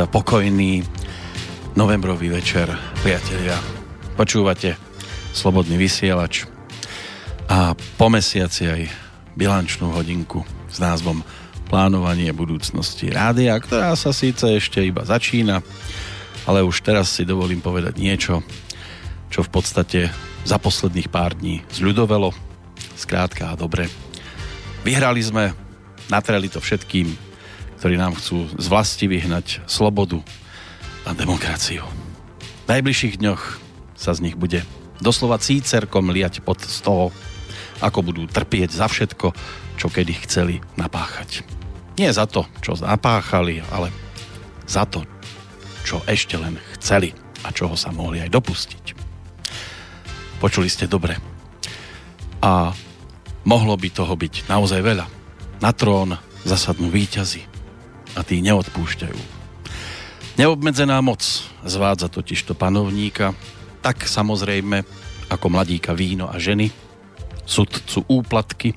teda pokojný novembrový večer, priatelia. Počúvate Slobodný vysielač a po mesiaci aj bilančnú hodinku s názvom Plánovanie budúcnosti rádia, ktorá sa síce ešte iba začína, ale už teraz si dovolím povedať niečo, čo v podstate za posledných pár dní zľudovelo, skrátka a dobre. Vyhrali sme, natreli to všetkým, ktorí nám chcú z vlasti vyhnať slobodu a demokraciu. V najbližších dňoch sa z nich bude doslova cícerkom liať pod z toho, ako budú trpieť za všetko, čo kedy chceli napáchať. Nie za to, čo napáchali, ale za to, čo ešte len chceli a čoho sa mohli aj dopustiť. Počuli ste dobre. A mohlo by toho byť naozaj veľa. Na trón zasadnú víťazi a tí neodpúšťajú. Neobmedzená moc zvádza totižto panovníka, tak samozrejme ako mladíka víno a ženy, sudcu úplatky,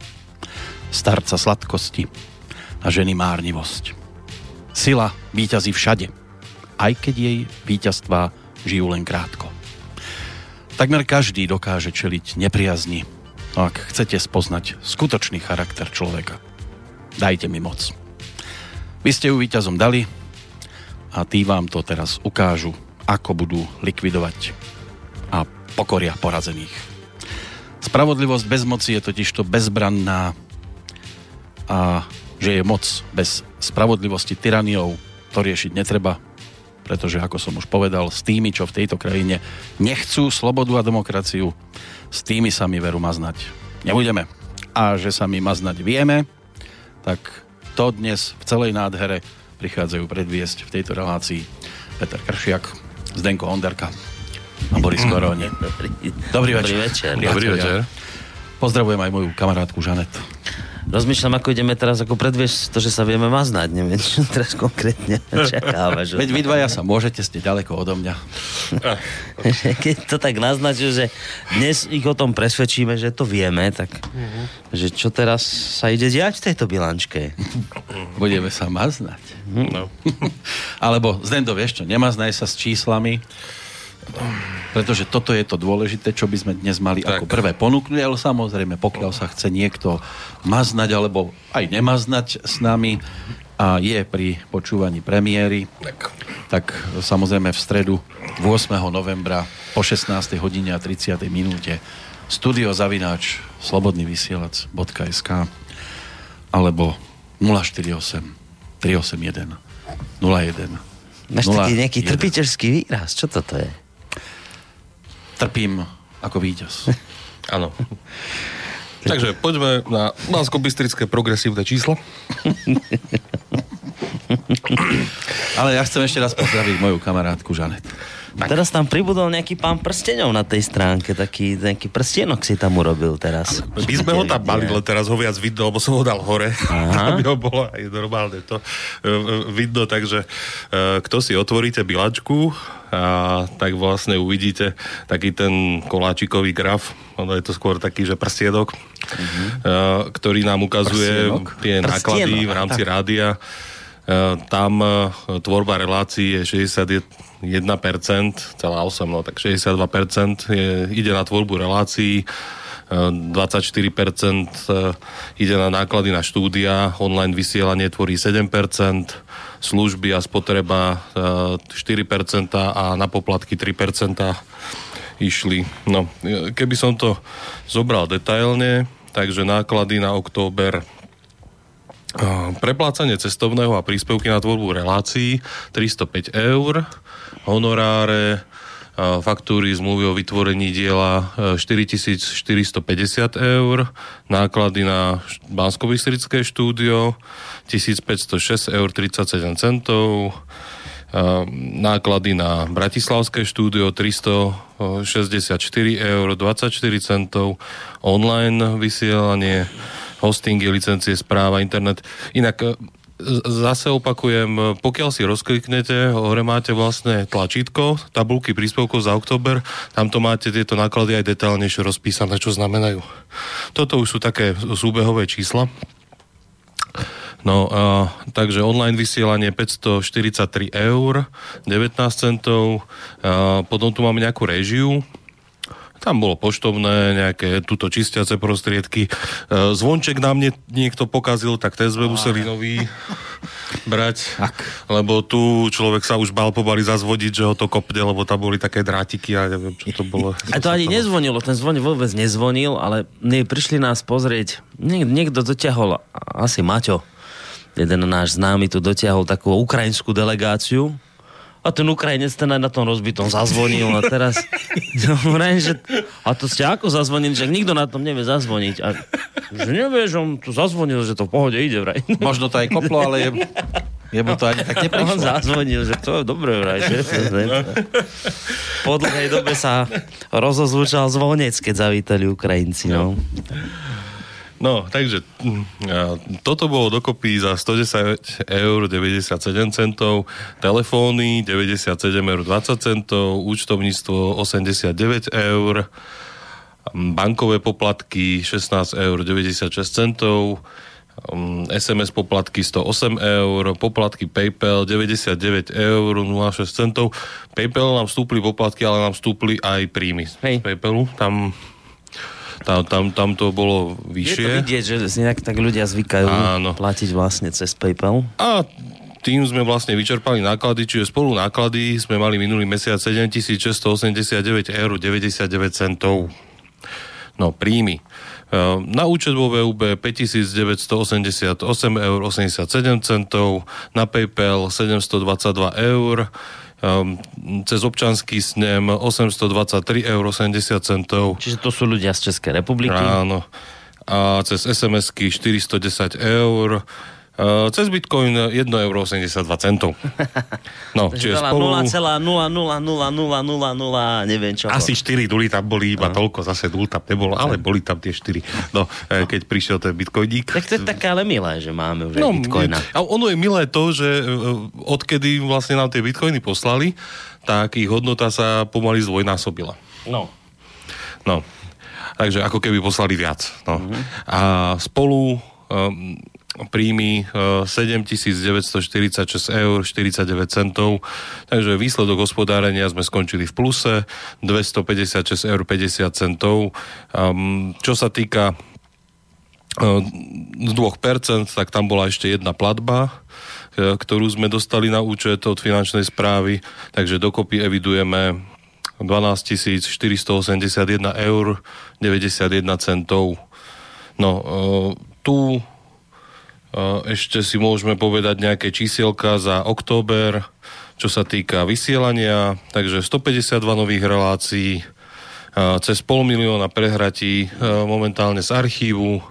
starca sladkosti a ženy márnivosť. Sila víťazí všade, aj keď jej víťazstvá žijú len krátko. Takmer každý dokáže čeliť nepriazni. No ak chcete spoznať skutočný charakter človeka, dajte mi moc. Vy ste ju víťazom dali a tí vám to teraz ukážu, ako budú likvidovať a pokoria porazených. Spravodlivosť bez moci je totižto bezbranná a že je moc bez spravodlivosti tyraniou, to riešiť netreba, pretože, ako som už povedal, s tými, čo v tejto krajine nechcú slobodu a demokraciu, s tými sa my veru maznať nebudeme. A že sa my maznať vieme, tak to dnes v celej nádhere prichádzajú predviesť v tejto relácii Peter Kršiak, Zdenko Ondarka a Boris Korone. Dobrý večer. Dobrý večer. Pozdravujem aj moju kamarátku Žanetu. Rozmýšľam, ako ideme teraz, ako predviesť to, že sa vieme maznať, neviem, čo teraz konkrétne čakáme. Veď vy dvaja sa môžete, ste ďaleko odo mňa. Keď to tak naznačil, že dnes ich o tom presvedčíme, že to vieme, tak že čo teraz sa ide diať v tejto bilančke? Budeme sa maznať. No. Alebo Zdendo, vieš čo, nemaznaj sa s číslami, pretože toto je to dôležité, čo by sme dnes mali tak ako prvé ponúknuť, ale samozrejme, pokiaľ sa chce niekto maznať alebo aj nemaznať s nami a je pri počúvaní premiéry, tak samozrejme v stredu 8. novembra po 16:30 studio@slobodnyvysielac.sk alebo 048 381 01. Máš taký nejaký trpiteľský výraz, čo toto je? Trpím ako víťaz. Áno. Takže poďme na banskobystrické progresívne číslo. Ale ja chcem ešte raz pozdraviť moju kamarátku Žanet. Teraz tam pribudol nejaký pán prstenov na tej stránke, taký nejaký prstenok si tam urobil teraz. My sme ho tam mali, ale teraz ho viac vidno, lebo som ho dal hore. Aha. Aby ho bolo aj normálne to vidno, takže kto si otvoríte bilačku, a tak vlastne uvidíte taký ten koláčikový graf, ono je to skôr taký, že prstiedok, ktorý nám ukazuje tie náklady v rámci rádia. Tam tvorba relácií je 61%, celá 8, no tak 62% ide na tvorbu relácií, 24% ide na náklady na štúdia, online vysielanie tvorí 7%, služby a spotreba 4% a na poplatky 3% išli. No, keby som to zobral detailne, takže náklady na október: preplácanie cestovného a príspevky na tvorbu relácií 305 €, honoráre, faktúry zmluvy o vytvorení diela 4450 €, náklady na banskobystrické štúdio 1506,37 €, náklady na bratislavské štúdio 364,24 €, online vysielanie, hostingy, licencie, správa, internet. Inak zase opakujem, pokiaľ si rozkliknete, hore máte vlastne tlačítko, tabulky príspevkov za október, tam to máte tieto náklady aj detailnejšie rozpísané, čo znamenajú. Toto už sú také súbehové čísla. No, takže online vysielanie 543 €, 19 centov. Potom tu máme nejakú režiu. Tam bolo poštovné, nejaké tuto čistiace prostriedky. Zvonček nám niekto pokazil, tak ten sme museli nový brať. Tak. Lebo tu človek sa už bál pobali zazvodiť, že ho to kopne, lebo tam boli také drátiky a neviem, čo to bolo. A to ani nezvonilo, ten zvon vôbec nezvonil, ale prišli nás pozrieť. Niekto dotiahol, asi Maťo, jeden náš známy, tu dotiahol takú ukrajinskú delegáciu. A ten Ukrajinec, ten aj na tom rozbitom zazvonil a teraz... A to ste ako zazvonil, že nikto na tom nevie zazvoniť. A že nevieš, on tu zazvonil, že to v pohode ide vraj. Možno to aj koplo, ale jemu to ani tak neprišlo. On zazvonil, že to je dobré vraj. Že? Po dlhej dobe sa rozozvučal zvonec, keď zavítali Ukrajinci. No. No, takže toto bolo dokopy za 110 €, 97 centov, telefóny 97 €, 20 centov, účtovníctvo 89 €, bankové poplatky 16 €, 96 centov, SMS poplatky 108 €, poplatky PayPal 99 €, 06 centov. PayPal nám vstúpli poplatky, ale nám vstúpli aj príjmy z PayPalu. Tam to bolo vyššie. Je to vidieť, že nejak tak ľudia zvykajú platiť vlastne cez PayPal. A tým sme vlastne vyčerpali náklady, čiže spolu náklady sme mali minulý mesiac 7689 €, 99 centov. No, príjmy. Na účet vo VUB 5988 €, 87 centov, na PayPal 722 €, cez občanský snem 823 €, 80 centov. Čiže to sú ľudia z Českej republiky. Áno. A cez SMS-ky 410 €, cez bitcoin 1,82 €. No, čiže spolu... 0,00000 neviem čo. Asi 4 duly tam boli, iba toľko, zase dul tam nebolo, ale boli tam tie 4. No, keď prišiel ten bitcoiník... Tak to je také ale milé, že máme už bitcoina. A ono je milé to, že odkedy vlastne nám tie bitcoiny poslali, tak ich hodnota sa pomaly zdvojnásobila. No. Takže ako keby poslali viac. No. A spolu... príjmy 7946 €, 49 centov. Takže výsledok hospodárenia sme skončili v pluse 256 €, 50 centov. Čo sa týka 2%, tak tam bola ešte jedna platba, ktorú sme dostali na účet od finančnej správy, takže dokopy evidujeme 12 481 €, 91 centov. No, tu ešte si môžeme povedať nejaké čísielka za október, čo sa týka vysielania, takže 152 nových relácií, cez 500 000 prehratí momentálne z archívu,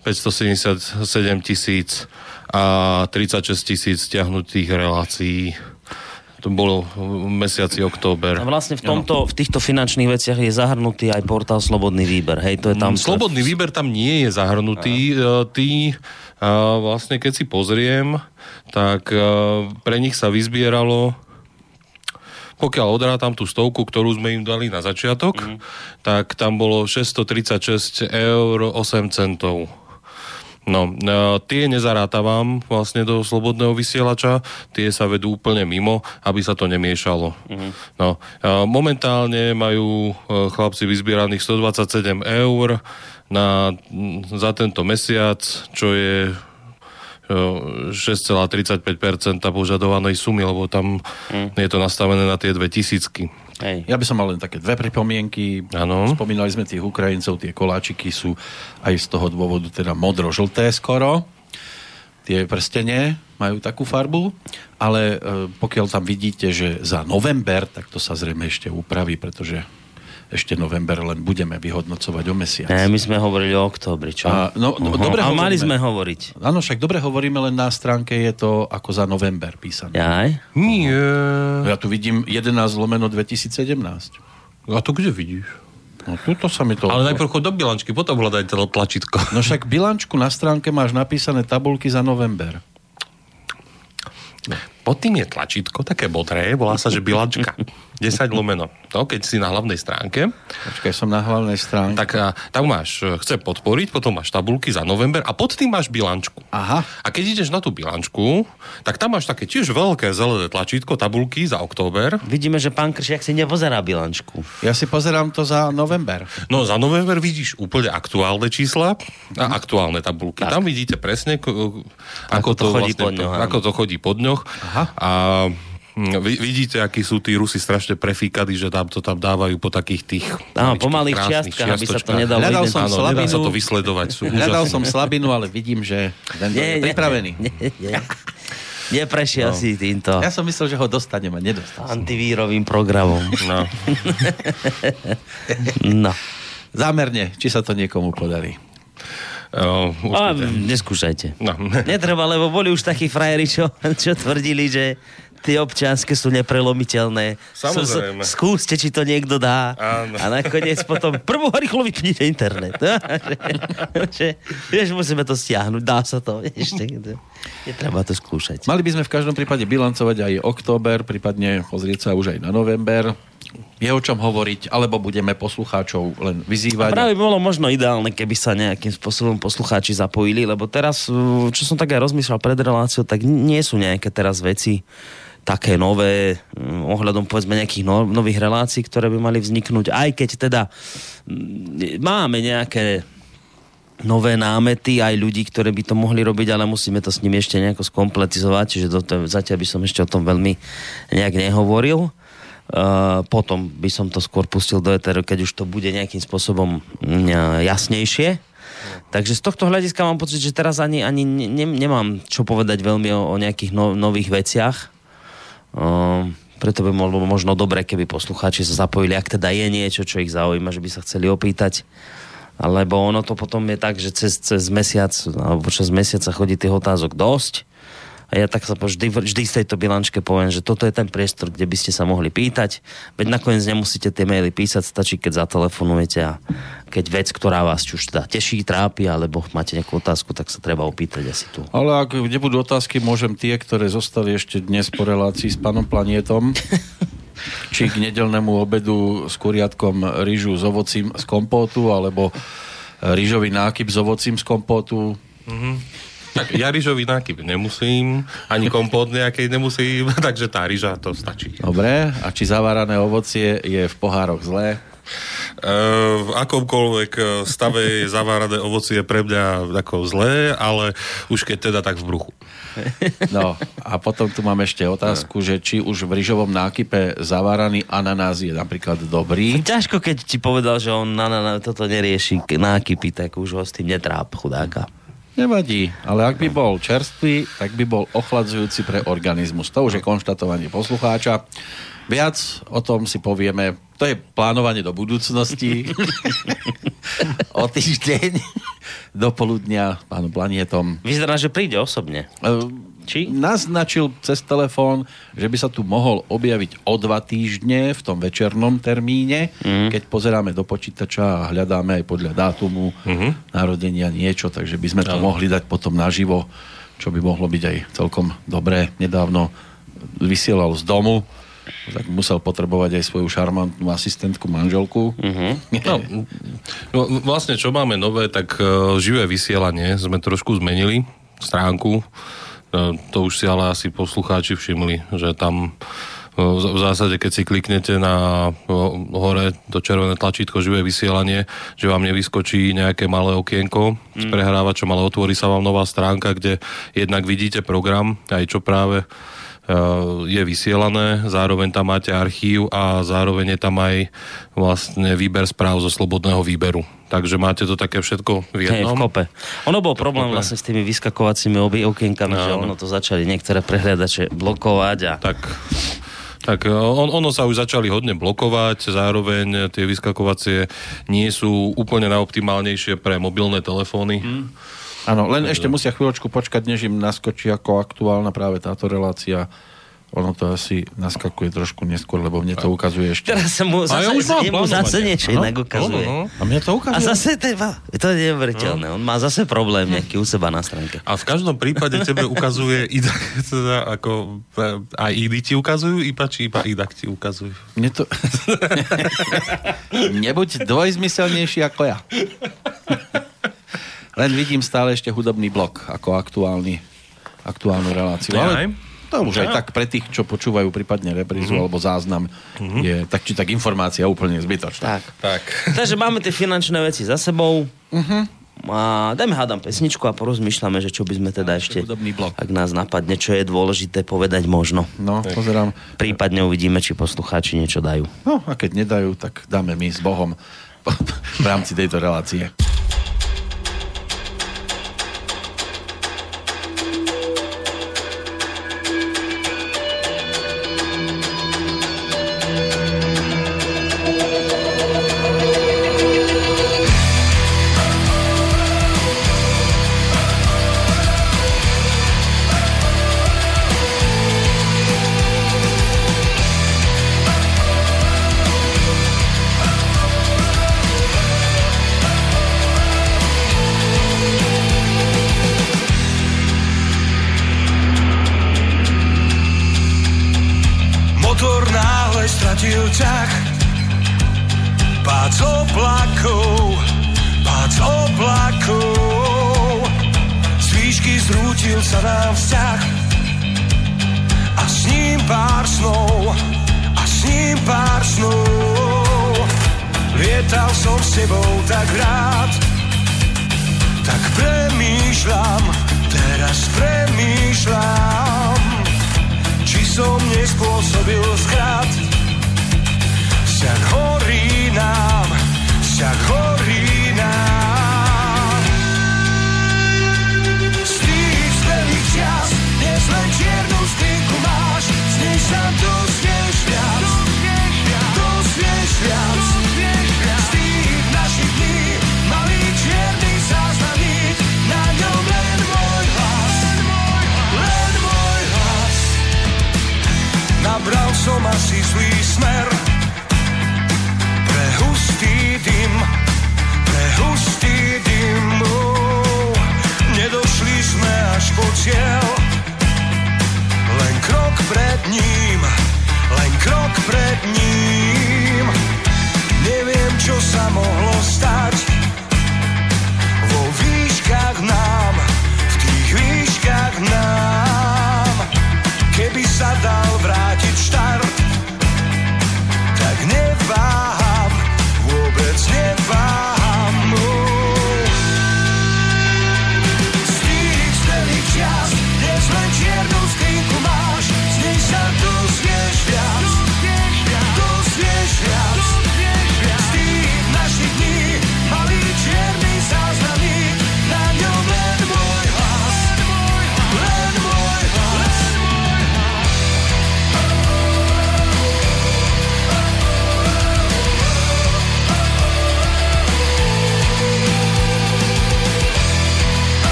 577 000 a 36 000 stiahnutých relácií. To bolo v mesiaci október. A vlastne v týchto finančných veciach je zahrnutý aj portál Slobodný výber. Hej, to je tam... Slobodný výber tam nie je zahrnutý. Vlastne keď si pozriem, tak pre nich sa vyzbieralo, pokiaľ odrátam tú 100, ktorú sme im dali na začiatok, tak tam bolo 636 €, 8 centov. No, tie nezarátavam vlastne do slobodného vysielača, tie sa vedú úplne mimo, aby sa to nemiešalo. No, momentálne majú chlapci vyzbieraných 127 € za tento mesiac, čo je 6,35% požadovanej sumy, lebo tam je to nastavené na tie 2000. Hej. Ja by som mal len také dve pripomienky. Ano. Spomínali sme tých Ukrajincov, tie koláčiky sú aj z toho dôvodu teda modro-žlté skoro. Tie prstenie majú takú farbu, ale pokiaľ tam vidíte, že za november, tak to sa zrejme ešte upraví, pretože ešte november len budeme vyhodnocovať o mesiac. My sme hovorili o októbri, čo? A mali sme hovoriť. Áno, však dobre hovoríme, len na stránke je to ako za november písané. Ja tu vidím 11/2017. A to kde vidíš? Ale najprv chod do bilančky, potom hľadaj tlačítko. No však bilančku na stránke máš napísané tabulky za november. Pod tým je tlačítko, také modré, volá sa, že bilančka. 10/. No, keď si na hlavnej stránke. Počkaj, som na hlavnej stránke. Tak tam máš, chce podporiť, potom máš tabulky za november a pod tým máš bilančku. Aha. A keď ideš na tú bilančku, tak tam máš také tiež veľké zelené tlačítko, tabulky za október. Vidíme, že pán Kršiak si nepozerá bilančku. Ja si pozerám to za november. No, za november vidíš úplne aktuálne čísla a aktuálne tabulky. Tak. Tam vidíte presne, ako to chodí po dňoch. Aha. A vidíte, akí sú tí Rusi strašne prefíkady, že tam to tam dávajú po takých tých pomalých čiastkách, aby sa to nedalo. Nedá sa to vysledovať. Hľadal som slabinu, ale vidím, že ten je pripravený. Neprešiel si týmto. Ja som myslel, že ho dostaneme, nedostal som. Antivírovým programom. No. Zámerne, či sa to niekomu podarí. Neskúšajte. No. Netreba, lebo boli už takí frajeri, čo tvrdili, že tie občianske sú neprelomiteľné. Samozrejme. Skúste, či to niekto dá. Áno. A nakoniec potom prvú rýchlo vypnite internet. Vieš, musíme to stiahnuť. Dá sa to. Netreba to skúšať. Mali by sme v každom prípade bilancovať aj október, prípadne pozrieť sa už aj na november. Je o čom hovoriť, alebo budeme poslucháčov len vyzývať. A práve by bolo možno ideálne, keby sa nejakým spôsobom poslucháči zapojili, lebo teraz, čo som tak aj rozmýšľal pred reláciou, tak nie sú nejaké teraz veci také nové, ohľadom povedzme nejakých nových relácií, ktoré by mali vzniknúť, aj keď teda máme nejaké nové námety, aj ľudí, ktorí by to mohli robiť, ale musíme to s nimi ešte nejako skompletizovať, čiže zatiaľ by som ešte o tom veľmi nejak nehovoril. Potom by som to skôr pustil do eteru, keď už to bude nejakým spôsobom jasnejšie. Takže z tohto hľadiska mám pocit, že teraz ani nemám čo povedať veľmi o nejakých nových veciach. Preto by bolo možno dobre, keby poslucháči sa zapojili, ak teda je niečo, čo ich zaujíma, že by sa chceli opýtať. Lebo ono to potom je tak, že cez mesiac alebo počas mesiaca chodí tých otázok dosť. A ja tak sa vždy z tejto bilančke poviem, že toto je ten priestor, kde by ste sa mohli pýtať. Veď nakoniec nemusíte tie maily písať, stačí, keď zatelefonujete a keď vec, ktorá vás už teda teší, trápi, alebo máte nejakú otázku, tak sa treba opýtať asi tu. Ale ak nebudú otázky, môžem tie, ktoré zostali ešte dnes po relácii s pánom Planietom, či k nedeľnému obedu s kuriatkom ryžu s ovocím z kompótu, alebo ryžový nákyp s ovocím z kompótu. Tak ja ryžový nákyp nemusím, ani kompót nejakej nemusím, takže tá ryža to stačí. Dobre, a či zavárané ovocie je v pohároch zlé? V akomkoľvek stave je zavárané ovocie pre mňa ako zlé, ale už keď teda, tak v bruchu. No, a potom tu mám ešte otázku, že či už v ryžovom nákype zaváraný ananás je napríklad dobrý. Ťažko, keď ti povedal, že on toto nerieši nákypy, tak už ho s tým netráp, chudáka. Nevadí, ale ak by bol čerstvý, tak by bol ochladzujúci pre organizmus. To už je konštatovanie poslucháča. Viac o tom si povieme. To je plánovanie do budúcnosti. O týždeň do poludnia pánom Planietom. Vyzerá, že príde osobne. Či? Naznačil cez telefón, že by sa tu mohol objaviť o 2 týždne v tom večernom termíne, keď pozeráme do počítača a hľadáme aj podľa dátumu narodenia niečo, takže by sme to mohli dať potom naživo, čo by mohlo byť aj celkom dobré. Nedávno vysielal z domu, tak musel potrebovať aj svoju šarmantnú asistentku, manželku. No, vlastne, čo máme nové, tak živé vysielanie sme trošku zmenili stránku. To už si ale asi poslucháči všimli, že tam v zásade, keď si kliknete na hore to červené tlačítko živé vysielanie, že vám nevyskočí nejaké malé okienko s prehrávačom, ale otvorí sa vám nová stránka, kde jednak vidíte program, aj čo práve je vysielané, zároveň tam máte archív a zároveň je tam aj vlastne výber správ zo slobodného výberu. Takže máte to také všetko v jednom. V kope. Ono bol problém vlastne s tými vyskakovacími okienkami, že ono to začali niektoré prehliadače blokovať a... Tak ono sa už začali hodne blokovať, zároveň tie vyskakovacie nie sú úplne najoptimálnejšie pre mobilné telefóny. Áno, len ešte musia chvíľočku počkať, než im naskočí ako aktuálna práve táto relácia Ono to asi naskakuje trošku neskôr, lebo mne to ukazuje ešte. Teraz sa mu zase, niečo inak ukazuje. A mne to ukazuje. A zase to je neveriteľné. On má zase problém nejaký u seba na stránke. A v každom prípade tebe ukazuje teda ako aj idy ti ukazujú, iba či iba idak ti ukazujú. Mne to... Nebuď dvojzmyselnejší ako ja. Len vidím stále ešte hudobný blok ako aktuálnu reláciu. Ale to už aj tak pre tých, čo počúvajú prípadne reprízu alebo záznam, je tak či tak informácia úplne zbytočná. Tak. Takže máme tie finančné veci za sebou. A dajme hádam pesničku a porozmýšľame, že čo by sme teda ešte, ak nás napadne, čo je dôležité povedať možno. No, pozerám. Prípadne uvidíme, či poslucháči niečo dajú. No, a keď nedajú, tak dáme my s Bohom v rámci tejto relácie.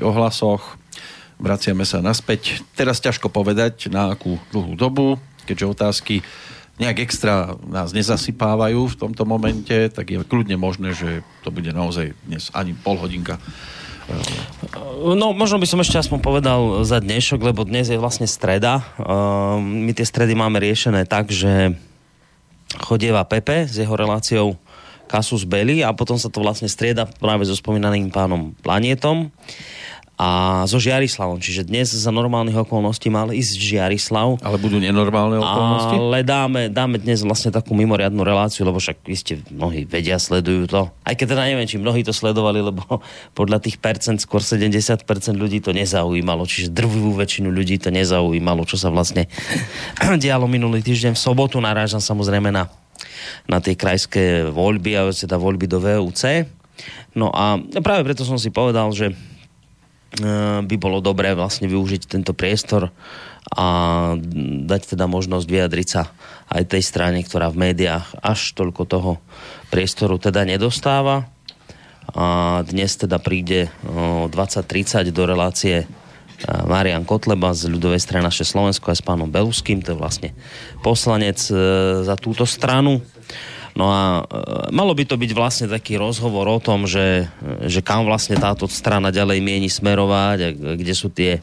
O hlasoch. Vraciame sa naspäť. Teraz ťažko povedať, na akú dlhú dobu, keďže otázky nejak extra nás nezasypávajú v tomto momente, tak je kľudne možné, že to bude naozaj dnes ani pol hodinka. No, možno by som ešte aspoň povedal za dnešok, lebo dnes je vlastne streda. My tie stredy máme riešené tak, že chodieva Pepe s jeho reláciou Kasus Belli a potom sa to vlastne strieda práve so spomínaným pánom Planietom. a so Žiarislavom. Čiže dnes za normálnych okolností mal ísť Žiarislav. Ale budú nenormálne okolnosti? Ale dáme dnes vlastne takú mimoriadnu reláciu, lebo však iste mnohí vedia, sledujú to. Aj keď teda neviem, či mnohí to sledovali, lebo podľa tých percent skôr 70% ľudí to nezaujímalo. Čiže drvivú väčšinu ľudí to nezaujímalo, čo sa vlastne dialo minulý týždeň. V sobotu narážam samozrejme na tie krajské voľby a teda voľby do VUC. No a práve preto som si povedal, že by bolo dobré vlastne využiť tento priestor a dať teda možnosť vyjadriť sa aj tej strane, ktorá v médiách až toľko toho priestoru teda nedostáva. A dnes teda príde o 20:30 do relácie Marian Kotleba z Ľudovej strany naše Slovensko a s pánom Belúským, to je vlastne poslanec za túto stranu. No a malo by to byť vlastne taký rozhovor o tom, že kam vlastne táto strana ďalej mieni smerovať a kde sú tie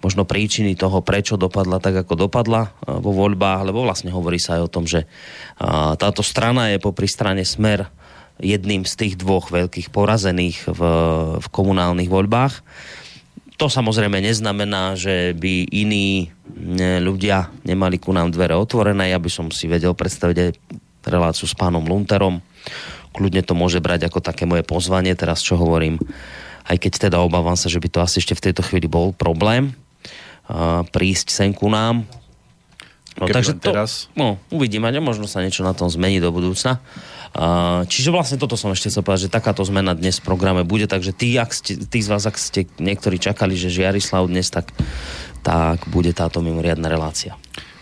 možno príčiny toho, prečo dopadla tak, ako dopadla vo voľbách, lebo vlastne hovorí sa aj o tom, že táto strana je popri strane Smer jedným z tých dvoch veľkých porazených v komunálnych voľbách. To samozrejme neznamená, že by iní ľudia nemali ku nám dvere otvorené. Ja by som si vedel predstaviť aj reláciu s pánom Lunterom. Kľudne to môže brať ako také moje pozvanie, teraz čo hovorím, aj keď teda obávam sa, že by to asi ešte v tejto chvíli bol problém prísť sen ku nám. No, takže to, uvidíme, možno sa niečo na tom zmení do budúcna. Čiže vlastne toto som ešte chcel povedať, že takáto zmena dnes v programe bude, takže tí z vás, ak ste niektorí čakali, že Žiarislav dnes, tak bude táto mimoriadna relácia.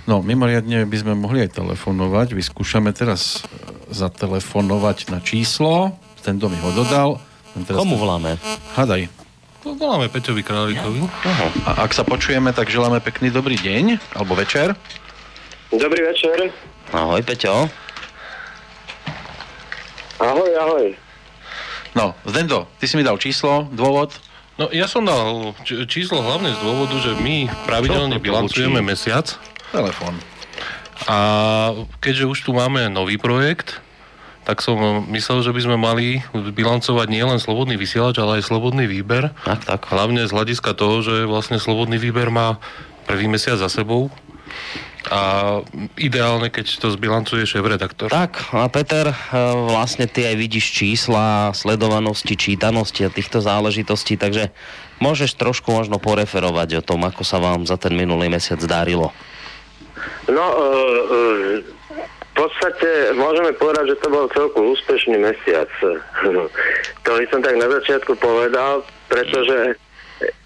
No, mimoriadne by sme mohli aj telefonovať. Vyskúšame teraz zatelefonovať na číslo. Ten dom ho dodal. Komu voláme? Hadaj. Voláme Peťovi Králikovi. Ja. A ak sa počujeme, tak želáme pekný dobrý deň, alebo večer. Dobrý večer. Ahoj, Peťo. Ahoj, ahoj. No, Zdendo, ty si mi dal číslo, dôvod. No, ja som dal číslo hlavne z dôvodu, že my pravidelne bilancujeme mesiac. Telefón. A keďže už tu máme nový projekt, tak som myslel, že by sme mali bilancovať nielen Slobodný vysielač, ale aj Slobodný výber. Tak. Hlavne z hľadiska toho, že vlastne Slobodný výber má prvý mesiac za sebou. A ideálne, keď to zbilancuje šéf-redaktor. Tak, a Peter, vlastne ty aj vidíš čísla, sledovanosti, čítanosti a týchto záležitostí, takže môžeš trošku možno poreferovať o tom, ako sa vám za ten minulý mesiac darilo. No, v podstate môžeme povedať, že to bol celkom úspešný mesiac. To by som tak na začiatku povedal, pretože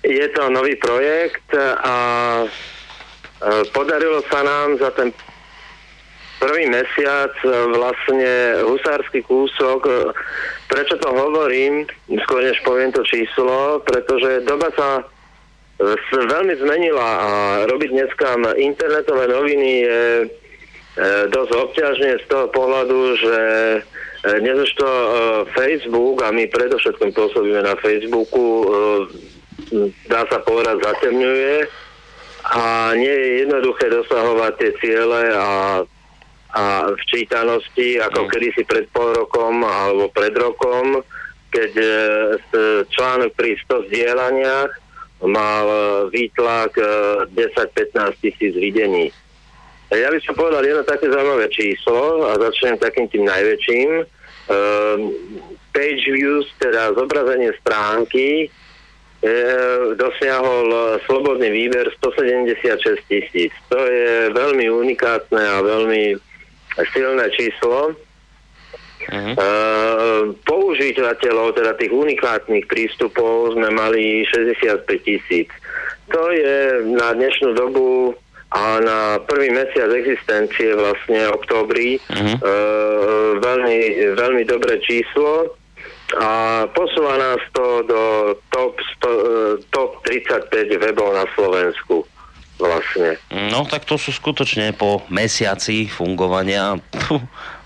je to nový projekt a podarilo sa nám za ten prvý mesiac vlastne husársky kúsok. Prečo to hovorím? Skôr než poviem to číslo, pretože doba sa veľmi zmenila a robiť dneska internetové noviny je dosť obťažne z toho pohľadu, že dnes už to Facebook, a my predovšetkom pôsobíme na Facebooku, dá sa povedať, zatemňuje a nie je jednoduché dosahovať tie ciele a v čítanosti ako kedysi pred pol rokom alebo pred rokom, keď článok pri 100 zdieľaniach mal výtlak 10-15 tisíc videní. Ja by som povedal jedno také zaujímavé číslo a začnem takým tým najväčším. Page views, teda zobrazenie stránky, dosiahol Slobodný výber 176 tisíc. To je veľmi unikátne a veľmi silné číslo. Uh-huh. Používateľov, teda tých unikátnych prístupov sme mali 65 tisíc. To je na dnešnú dobu a na prvý mesiac existencie vlastne októbri veľmi dobré číslo a posúva nás to do top 35 webov na Slovensku. Vlastne. No tak to sú skutočne po mesiaci fungovania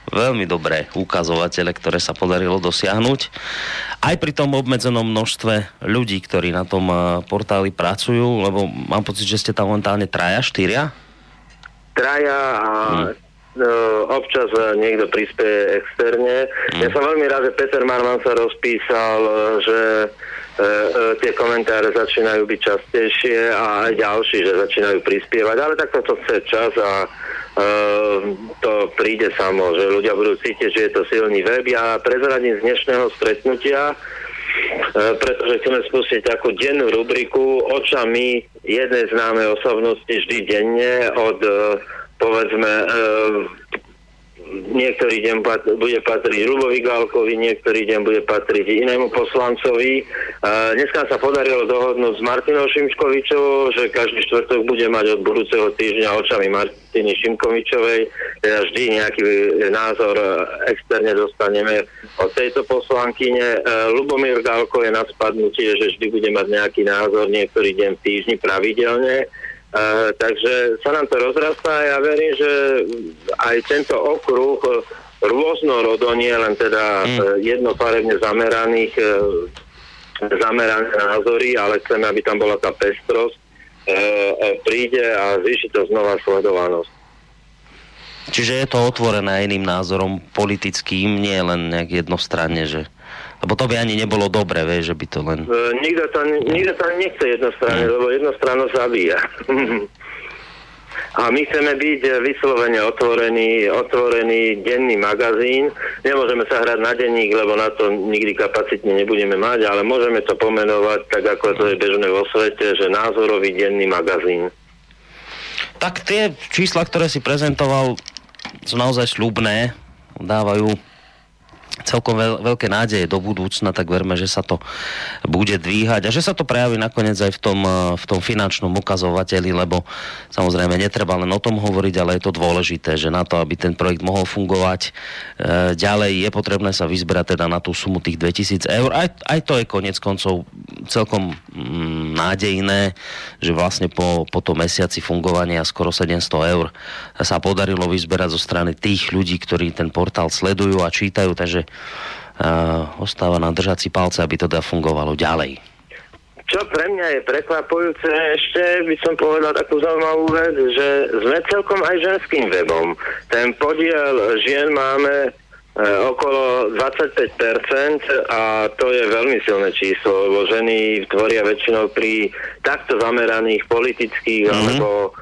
veľmi dobré ukazovatele, ktoré sa podarilo dosiahnuť. Aj pri tom obmedzenom množstve ľudí, ktorí na tom portáli pracujú, lebo mám pocit, že ste tam momentálne traja, štyria? Traja a občas niekto prispieje externe. Ja som veľmi rád, že Peter Marman sa rozpísal, že tie komentáre začínajú byť častejšie a aj ďalší, že začínajú prispievať, ale takto to chce čas a to príde samo, že ľudia budú cítiť, že je to silný web. Ja prezradím z dnešného stretnutia, pretože chceme spustiť takú dennú rubriku očami jednej známej osobnosti vždy denne od povedzme niektorý deň bude patriť Ľubovi Gálkovi, niektorý deň bude patriť inému poslancovi. Dneska sa podarilo dohodnúť s Martinou Šimčkovičovou, že každý štvrtok bude mať od budúceho týždňa očami Martiny Šimkovičovej. Teda vždy nejaký názor externe dostaneme od tejto poslankyne. Ľubomír Gálko je na spadnutie, že vždy bude mať nejaký názor niektorý deň v týždni pravidelne. Takže sa nám to rozrastá a ja verím, že aj tento okruh rôznorodo, nie len teda jednofarebne zamerané názory, ale chceme, aby tam bola tá pestrosť, príde a zvýši to znova sledovanosť. Čiže je to otvorené iným názorom politickým, nie len nejak jednostranne, že... Lebo to by ani nebolo dobre, vieš, že by to len... Nikto to nechce jednostranne, lebo jednostranno zabíja. A my chceme byť vyslovene otvorený denný magazín. Nemôžeme sa hrať na denník, lebo na to nikdy kapacitne nebudeme mať, ale môžeme to pomenovať tak, ako to je bežné vo svete, že názorový denný magazín. Tak tie čísla, ktoré si prezentoval, sú naozaj sľubné, dávajú celkom veľké nádeje do budúcna, tak verme, že sa to bude dvíhať a že sa to prejaví nakoniec aj v tom finančnom ukazovateli, lebo samozrejme netreba len o tom hovoriť, ale je to dôležité, že na to, aby ten projekt mohol fungovať ďalej, je potrebné sa vyzberať teda na tú sumu tých 2000 eur. Aj to je koniec koncov celkom nádejné, že vlastne po tom mesiaci fungovania skoro 700 eur sa podarilo vyzberať zo strany tých ľudí, ktorí ten portál sledujú a čítajú, takže ostáva na držací palce, aby to teda fungovalo ďalej. Čo pre mňa je prekvapujúce, ešte by som povedal takú zaujímavú vec, že sme celkom aj ženským webom. Ten podiel žien máme okolo 25% a to je veľmi silné číslo, lebo ženy tvoria väčšinou pri takto zameraných politických alebo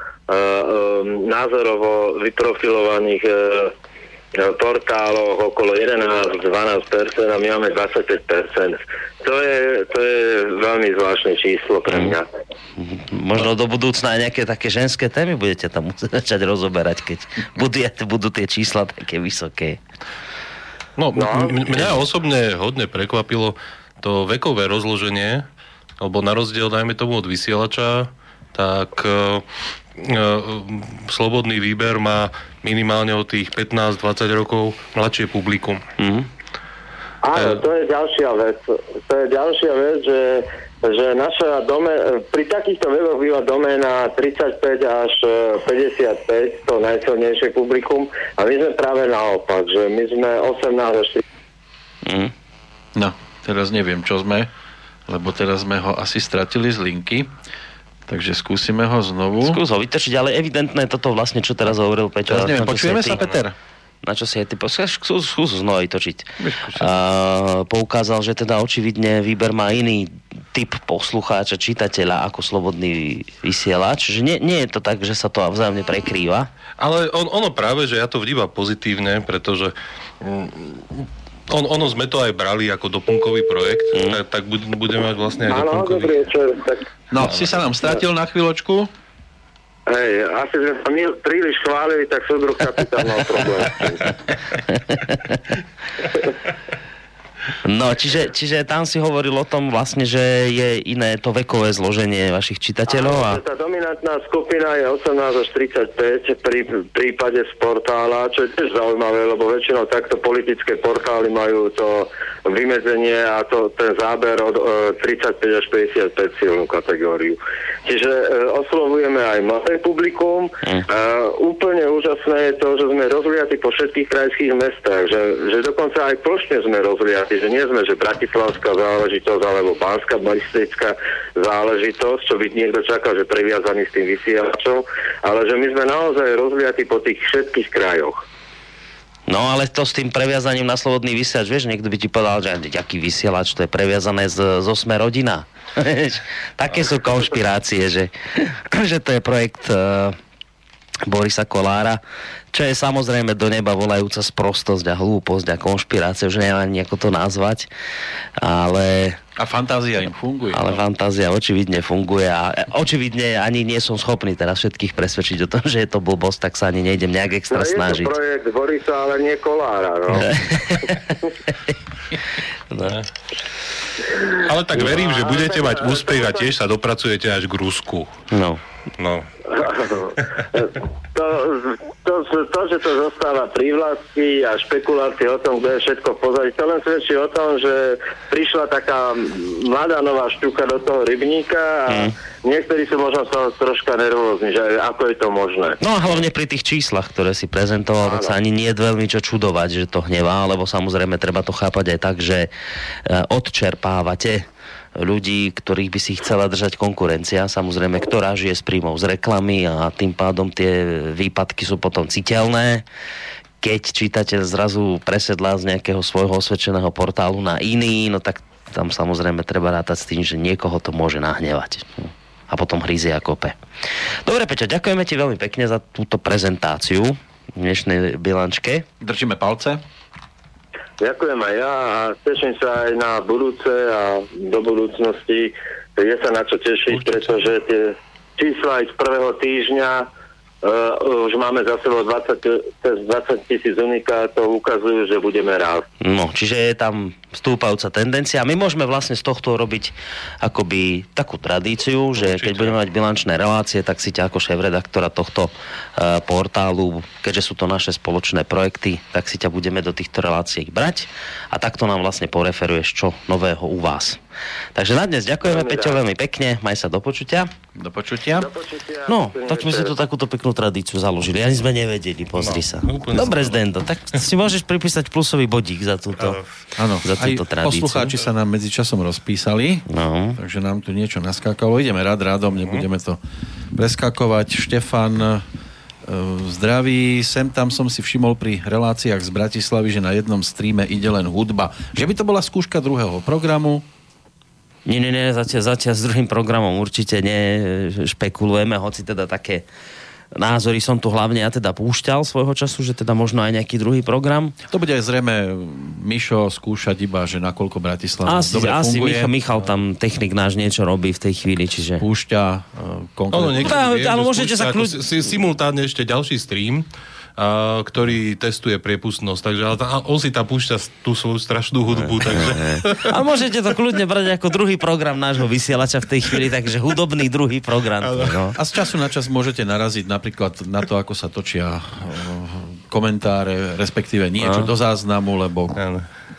názorovo vyprofilovaných portáloch okolo 11-12% a my máme 25%. To je veľmi zvláštne číslo pre mňa. Možno do budúcna aj nejaké také ženské témy budete tam začať rozoberať, keď budú tie čísla také vysoké. No, mňa osobne hodne prekvapilo to vekové rozloženie, alebo na rozdiel, dajme tomu, od vysielača, tak Slobodný výber má minimálne od tých 15-20 rokov mladšie publikum. Mm-hmm. Áno, to je ďalšia vec. Že naša doména, pri takýchto weboch býva doména 35 až 55, to najsilnejšie publikum, a my sme práve naopak, že my sme 18 až 40. No, teraz neviem, čo sme, lebo teraz sme ho asi stratili z linky. Takže skúsime ho znovu. Skús ho vytrčiť, ale evidentné toto vlastne, čo teraz hovoril Peťo. Teraz neviem, počujeme sa, Peter? Na čo si aj ty skús znovu vytočiť. Poukázal, že teda očividne výber má iný typ poslucháča, čitateľa ako Slobodný vysielač. Že nie je to tak, že sa to vzájomne prekrýva. Ale ono práve, že ja to vnímam pozitívne, pretože ono sme to aj brali ako doplnkový projekt, tak budeme mať vlastne aj doplnkový. Dobrý večer. No, si sa nám stratil na chvíľočku? Hej, asi sme sa príliš chválili, tak súdruh kapitán mal problém. No, čiže tam si hovoril o tom vlastne, že je iné to vekové zloženie vašich čitateľov. A tá dominantná skupina je 18 až 35 pri prípade z portála, čo je tiež zaujímavé, lebo väčšinou takto politické portály majú to vymedzenie a ten záber od 35 až 55 silnú kategóriu. Čiže oslovujeme aj mladé publikum a úplne úžasné je to, že sme rozliati po všetkých krajských mestách, že dokonca aj Plošne sme rozliati, že nie sme, že bratislavská záležitosť alebo Banská Bystrická záležitosť, čo by niekto čakal, že previazaný s tým vysielačom, ale že my sme naozaj rozliati po tých všetkých krajoch. No ale to s tým previazaním na slobodný vysielač, vieš, niekto by ti povedal, že aký vysielač, to je previazané zo Sme rodina. Také sú konšpirácie, že to je projekt Borisa Kolára, čo je samozrejme do neba volajúca sprostosť a hlúposť a konšpirácia, už neviem ani ako to nazvať, ale... A fantázia im funguje. Ale fantázia očividne funguje a očividne ani nie som schopný teraz všetkých presvedčiť o tom, že je to blbosť, tak sa ani nejdem nejak extra snažiť. Je to projekt Borisa, ale nie Kolára, no. No. Ale tak verím, že budete mať úspech a tiež sa dopracujete až k Rusku. No. No. To, že to zostáva pri vlasti a špekulácie o tom, kde je všetko pozadí, to len svedčí o tom, že prišla taká mladá nová štuka do toho rybníka a niektorí sú možno troška nervózni, že ako je to možné. No a hlavne pri tých číslach, ktoré si prezentoval, tak sa ani nie je veľmi čo čudovať, že to hnevá, lebo samozrejme treba to chápať aj tak, že odčerpávate ľudí, ktorých by si chcela držať konkurencia, samozrejme, ktorá žije z príjmov z reklamy a tým pádom tie výpadky sú potom citeľné. Keď čítateľ zrazu presedlá z nejakého svojho osvedčeného portálu na iný, no tak tam samozrejme treba rátať s tým, že niekoho to môže nahnevať. A potom hryzie a kope. Dobre, Peťo, ďakujeme ti veľmi pekne za túto prezentáciu v dnešnej bilančke. Držíme palce. Ďakujem aj ja a teším sa aj na budúce a do budúcnosti. Je sa na čo tešiť, pretože tie čísla aj z prvého týždňa už máme za sebou 20 tisíc unikátov, ukazujú, že budeme rád. No, čiže je tam vstúpajúca tendencia. My môžeme vlastne z tohto robiť akoby takú tradíciu, že keď budeme mať bilančné relácie, tak si ťa ako šéfredaktora tohto portálu, keďže sú to naše spoločné projekty, tak si ťa budeme do týchto relácií brať a takto nám vlastne poreferuješ, čo nového u vás. Takže na dnes ďakujeme, Peťo, veľmi pekne. Maj sa do počutia. Do počutia. No, tak sme si tu takúto peknú tradíciu založili. Ani sme nevedeli, pozri sa. Dobre, Zdendo, tak si môžeš pripísať plusový bodík za túto, áno, za túto tradíciu. Poslucháči sa nám medzičasom rozpísali, no. Takže nám tu niečo naskákalo. Ideme rádom, nebudeme to preskakovať. Štefan, zdraví, sem tam som si všimol pri reláciách z Bratislavy, že na jednom streame ide len hudba. Že by to bola skúška druhého programu. Nie, zatiaľ s druhým programom určite nešpekulujeme, hoci teda také názory som tu hlavne ja teda púšťal svojho času, že teda možno aj nejaký druhý program. To bude zrejme Mišo skúšať iba, že nakoľko Bratislava dobre funguje. Asi Michal tam technik náš niečo robí v tej chvíli, čiže... Púšťa konkrétne. Ale môžete sa kľudne... Simultánne ešte ďalší stream, ktorý testuje priepustnosť. Takže on si tam púšťa tú svoju strašnú hudbu. Takže... A môžete to kľudne brať ako druhý program nášho vysielača v tej chvíli, takže hudobný druhý program. No. A z času na čas môžete naraziť napríklad na to, ako sa točia komentáre, respektíve niečo do záznamu, lebo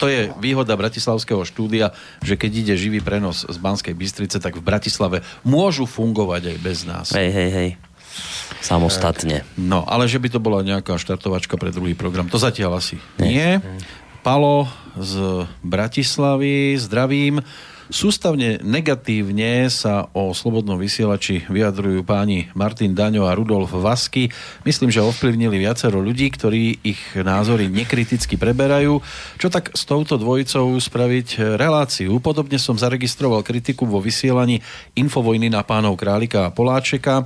to je výhoda bratislavského štúdia, že keď ide živý prenos z Banskej Bystrice, tak v Bratislave môžu fungovať aj bez nás. Hej. Samostatne. No, ale že by to bola nejaká štartovačka pre druhý program, to zatiaľ asi nie. Palo z Bratislavy, zdravím. Sústavne negatívne sa o slobodnom vysielači vyjadrujú páni Martin Daňo a Rudolf Vaský. Myslím, že ovplyvnili viacero ľudí, ktorí ich názory nekriticky preberajú. Čo tak s touto dvojicou spraviť reláciu? Podobne som zaregistroval kritiku vo vysielaní Infovojny na pánov Králika a Poláčeka.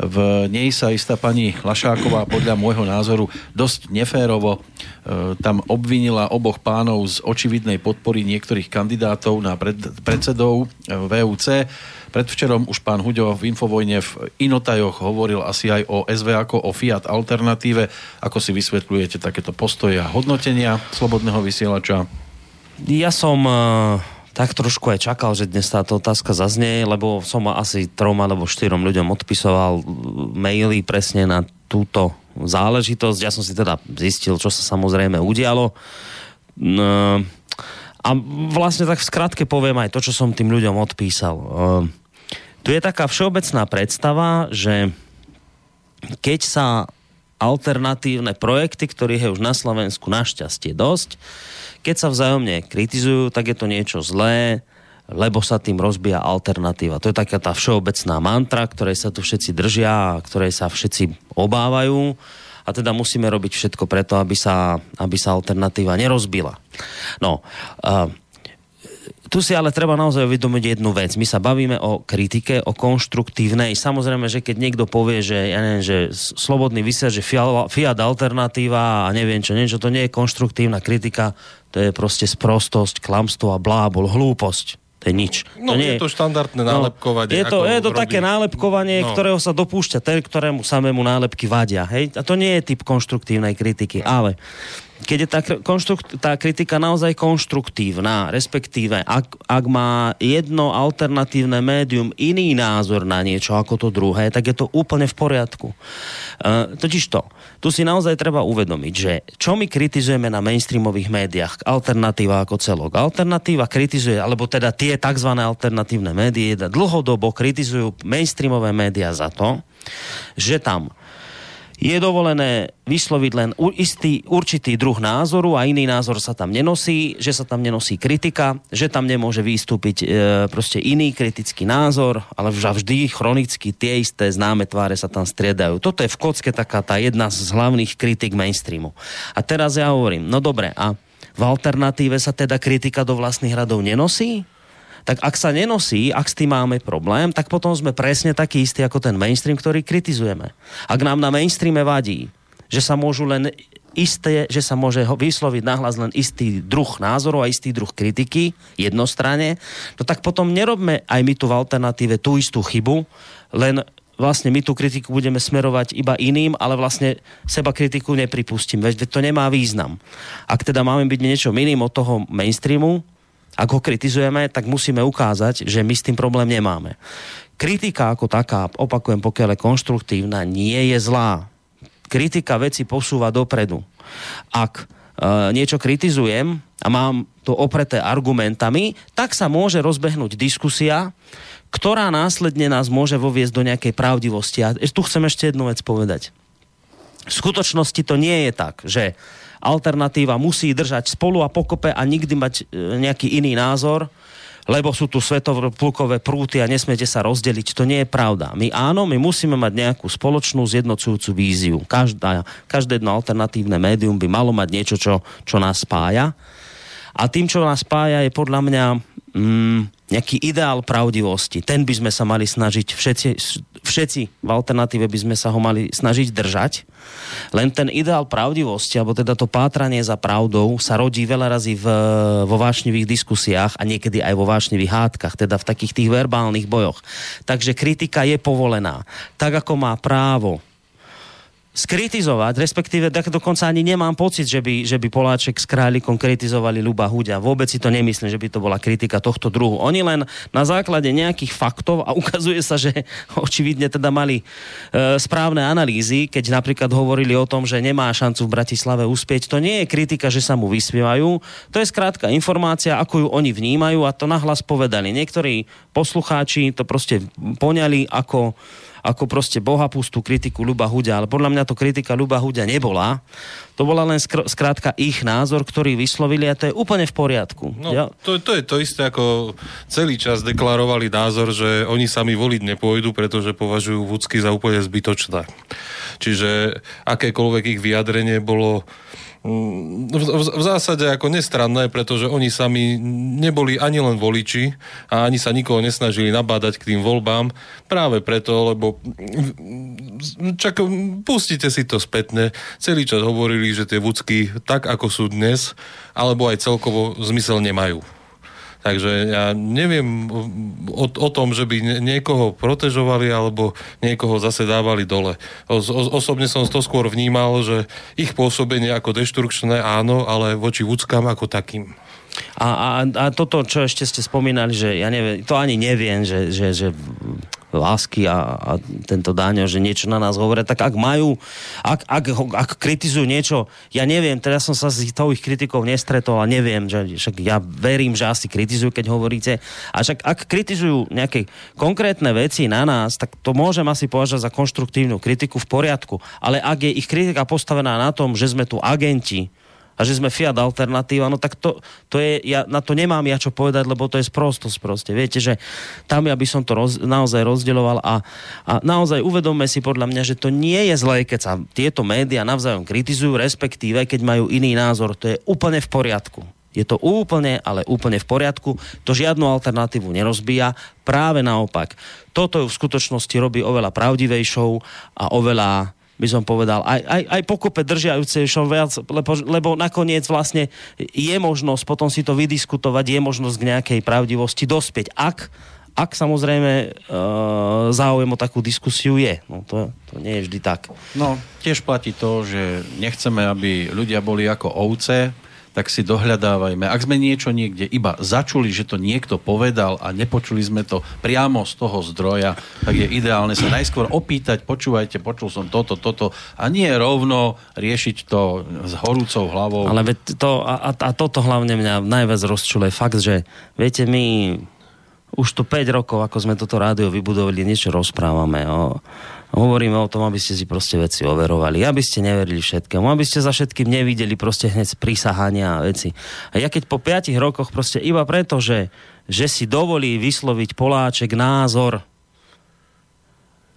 V nej sa istá pani Lašáková podľa môjho názoru dosť neférovo tam obvinila oboch pánov z očividnej podpory niektorých kandidátov na predsedov VUC. Predvčerom už pán Huďo v Infovojne v Inotajoch hovoril asi aj o SV ako o Fiat alternatíve. Ako si vysvetľujete takéto postoje a hodnotenia slobodného vysielača? Ja som tak trošku aj čakal, že dnes táto otázka zaznie, lebo som asi 3 alebo 4 ľuďom odpisoval maily presne na túto záležitosť. Ja som si teda zistil, čo sa samozrejme udialo. A vlastne tak v skratke poviem aj to, čo som tým ľuďom odpísal. Tu je taká všeobecná predstava, že keď sa alternatívne projekty, ktorých je už na Slovensku našťastie dosť, keď sa vzájomne kritizujú, tak je to niečo zlé, lebo sa tým rozbíja alternatíva. To je taká tá všeobecná mantra, ktorej sa tu všetci držia a ktorej sa všetci obávajú. A teda musíme robiť všetko preto, aby sa alternatíva nerozbila. No, tu si ale treba naozaj uvedomiť jednu vec. My sa bavíme o kritike, o konštruktívnej. Samozrejme, že keď niekto povie, že, ja neviem, že slobodný vysiaľ, že fiat alternatíva a neviem čo, niečo, to nie je konštruktívna kritika, to je proste sprostosť, klamstvo a blábol, hlúposť. To je nič. No, to nie je to štandardné nálepkovanie. Je to také nálepkovanie, ktorého sa dopúšťa ten, ktorému samému nálepky vadia. Hej? A to nie je typ konštruktívnej kritiky. Ale keď je tá kritika naozaj konštruktívna, respektíve ak má jedno alternatívne médium iný názor na niečo ako to druhé, tak je to úplne v poriadku. Totižto, tu si naozaj treba uvedomiť, že čo my kritizujeme na mainstreamových médiách, alternatíva ako celok. Alternatíva kritizuje, alebo teda tie tzv. Alternatívne médiá dlhodobo kritizujú mainstreamové médiá za to, že tam je dovolené vysloviť len určitý druh názoru a iný názor sa tam nenosí, že sa tam nenosí kritika, že tam nemôže vystúpiť proste iný kritický názor, ale vždy chronicky tie isté známe tváre sa tam striedajú. Toto je v kocke taká tá jedna z hlavných kritik mainstreamu. A teraz ja hovorím, no dobre, a v alternatíve sa teda kritika do vlastných radov nenosí? Tak ak sa nenosí, ak s tým máme problém, tak potom sme presne takí istí ako ten mainstream, ktorý kritizujeme. Ak nám na mainstreame vadí, že sa môže vysloviť nahlas len istý druh názoru a istý druh kritiky jednostranne, no tak potom nerobme aj my tu v alternatíve tú istú chybu, len vlastne my tú kritiku budeme smerovať iba iným, ale vlastne seba kritiku nepripustím, veď to nemá význam. Ak teda máme byť niečo iným od toho mainstreamu, ak ho kritizujeme, tak musíme ukázať, že my s tým problém nemáme. Kritika ako taká, opakujem, pokiaľ je konštruktívna, nie je zlá. Kritika veci posúva dopredu. Ak niečo kritizujem a mám to opreté argumentami, tak sa môže rozbehnúť diskusia, ktorá následne nás môže voviesť do nejakej pravdivosti. A tu chcem ešte jednu vec povedať. V skutočnosti to nie je tak, že alternatíva musí držať spolu a pokope a nikdy mať nejaký iný názor, lebo sú tu svetoplukové prúty a nesmiete sa rozdeliť. To nie je pravda. My musíme mať nejakú spoločnú zjednocujúcu víziu. Každé jedno alternatívne médium by malo mať niečo, čo nás spája. A tým, čo nás spája, je podľa mňa nejaký ideál pravdivosti. Ten by sme sa mali snažiť všetci v alternatíve by sme sa ho mali snažiť držať. Len ten ideál pravdivosti, alebo teda to pátranie za pravdou sa rodí veľa razy vo vášnivých diskusiách a niekedy aj vo vášnivých hádkach, teda v takých tých verbálnych bojoch. Takže kritika je povolená. Tak, ako má právo skritizovať, respektíve tak dokonca ani nemám pocit, že by Poláček s Králikom kritizovali Ľuba Huďa. Vôbec si to nemyslím, že by to bola kritika tohto druhu. Oni len na základe nejakých faktov a ukazuje sa, že očividne teda mali správne analýzy, keď napríklad hovorili o tom, že nemá šancu v Bratislave uspieť. To nie je kritika, že sa mu vysmievajú. To je skrátka informácia, ako ju oni vnímajú a to nahlas povedali. Niektorí poslucháči to proste poňali ako proste bohapustú kritiku Ľuba Huďa, ale podľa mňa to kritika Ľuba Huďa nebola. To bola len skrátka ich názor, ktorý vyslovili a to je úplne v poriadku. No, ja? To je to isté, ako celý čas deklarovali názor, že oni sami voliť nepôjdu, pretože považujú vúcky za úplne zbytočné. Čiže akékoľvek ich vyjadrenie bolo v zásade ako nestranné, pretože oni sami neboli ani len voliči a ani sa nikoho nesnažili nabádať k tým voľbám. Práve preto, lebo pustite si to spätne. Celý čas hovorili, že tie vúcky tak, ako sú dnes, alebo aj celkovo zmysel nemajú. Takže ja neviem o tom, že by niekoho protežovali alebo niekoho zase dávali dole. Osobne som to skôr vnímal, že ich pôsobenie ako deštrukčné áno, ale voči vúckam ako takým. A toto, čo ešte ste spomínali, že ja neviem, to ani neviem, že lásky a tento Dáňo, že niečo na nás hovoria, tak ak majú, ak kritizujú niečo, ja neviem, teraz som sa s ich kritikov nestretol a neviem, že však ja verím, že asi kritizujú, keď hovoríte, a však ak kritizujú nejaké konkrétne veci na nás, tak to môžem asi považať za konštruktívnu kritiku, v poriadku, ale ak je ich kritika postavená na tom, že sme tu agenti a že sme fiat alternatíva, no tak to je, ja na to nemám ja čo povedať, lebo to je sprostosť proste. Viete, že tam ja by som to naozaj rozdeľoval a naozaj uvedomme si podľa mňa, že to nie je zlé, keď sa tieto médiá navzájom kritizujú, respektíve keď majú iný názor, to je úplne v poriadku. Je to úplne, ale úplne v poriadku. To žiadnu alternatívu nerozbíja. Práve naopak. Toto ju v skutočnosti robí oveľa pravdivejšou a oveľa, by som povedal, aj pokope držiajúcejšou viac, lebo nakoniec vlastne je možnosť potom si to vydiskutovať, je možnosť k nejakej pravdivosti dospieť, ak samozrejme záujem o takú diskusiu je. No to nie je vždy tak. No, tiež platí to, že nechceme, aby ľudia boli ako ovce, tak si dohľadávajme. Ak sme niečo niekde iba začuli, že to niekto povedal a nepočuli sme to priamo z toho zdroja, tak je ideálne sa najskôr opýtať, počúvajte, počul som toto a nie rovno riešiť to s horúcou hlavou. Ale to, a toto hlavne mňa najviac rozčuluje fakt, že viete, my už tu 5 rokov, ako sme toto rádio vybudovali, niečo rozprávame Hovoríme o tom, aby ste si proste veci overovali, aby ste neverili všetkému, aby ste za všetkým nevideli proste hneď prisahania a veci. A ja keď po 5 rokoch proste iba preto, že si dovolí vysloviť Poláček názor,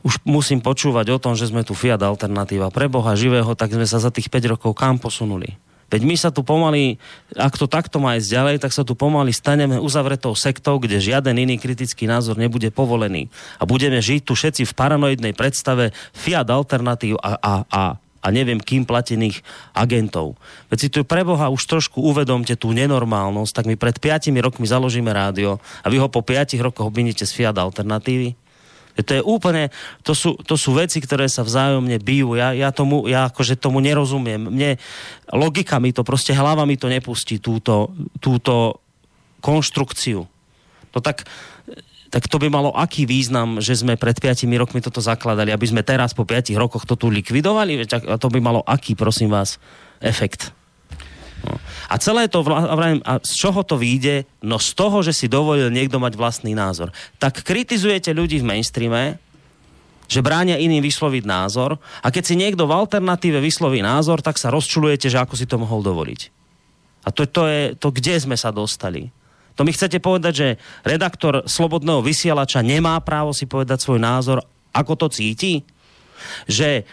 už musím počúvať o tom, že sme tu fiat alternatíva. Pre Boha živého, tak sme sa za tých 5 rokov kam posunuli? Veď my sa tu pomaly, ak to takto má ísť ďalej, tak sa tu pomaly staneme uzavretou sektou, kde žiaden iný kritický názor nebude povolený. A budeme žiť tu všetci v paranoidnej predstave fiat alternatív a neviem kým platených agentov. Veď si tu pre Boha už trošku uvedomte tú nenormálnosť, tak my pred 5 rokmi založíme rádio a vy ho po 5 rokoch obviníte z fiat alternatívy. To je úplne, to sú veci, ktoré sa vzájomne bijú. Ja tomu nerozumiem. Mne logika mi to, proste hlava mi to nepustí, túto konštrukciu. No tak to by malo aký význam, že sme pred 5 rokmi toto zakladali, aby sme teraz po 5 rokoch to tu likvidovali? A to by malo aký, prosím vás, efekt? No. A celé to, a z čoho to vyjde? No z toho, že si dovolil niekto mať vlastný názor. Tak kritizujete ľudí v mainstreame, že bránia iným vysloviť názor, a keď si niekto v alternatíve vysloví názor, tak sa rozčulujete, že ako si to mohol dovoliť. A to je to, kde sme sa dostali. To mi chcete povedať, že redaktor Slobodného vysielača nemá právo si povedať svoj názor, ako to cíti? Že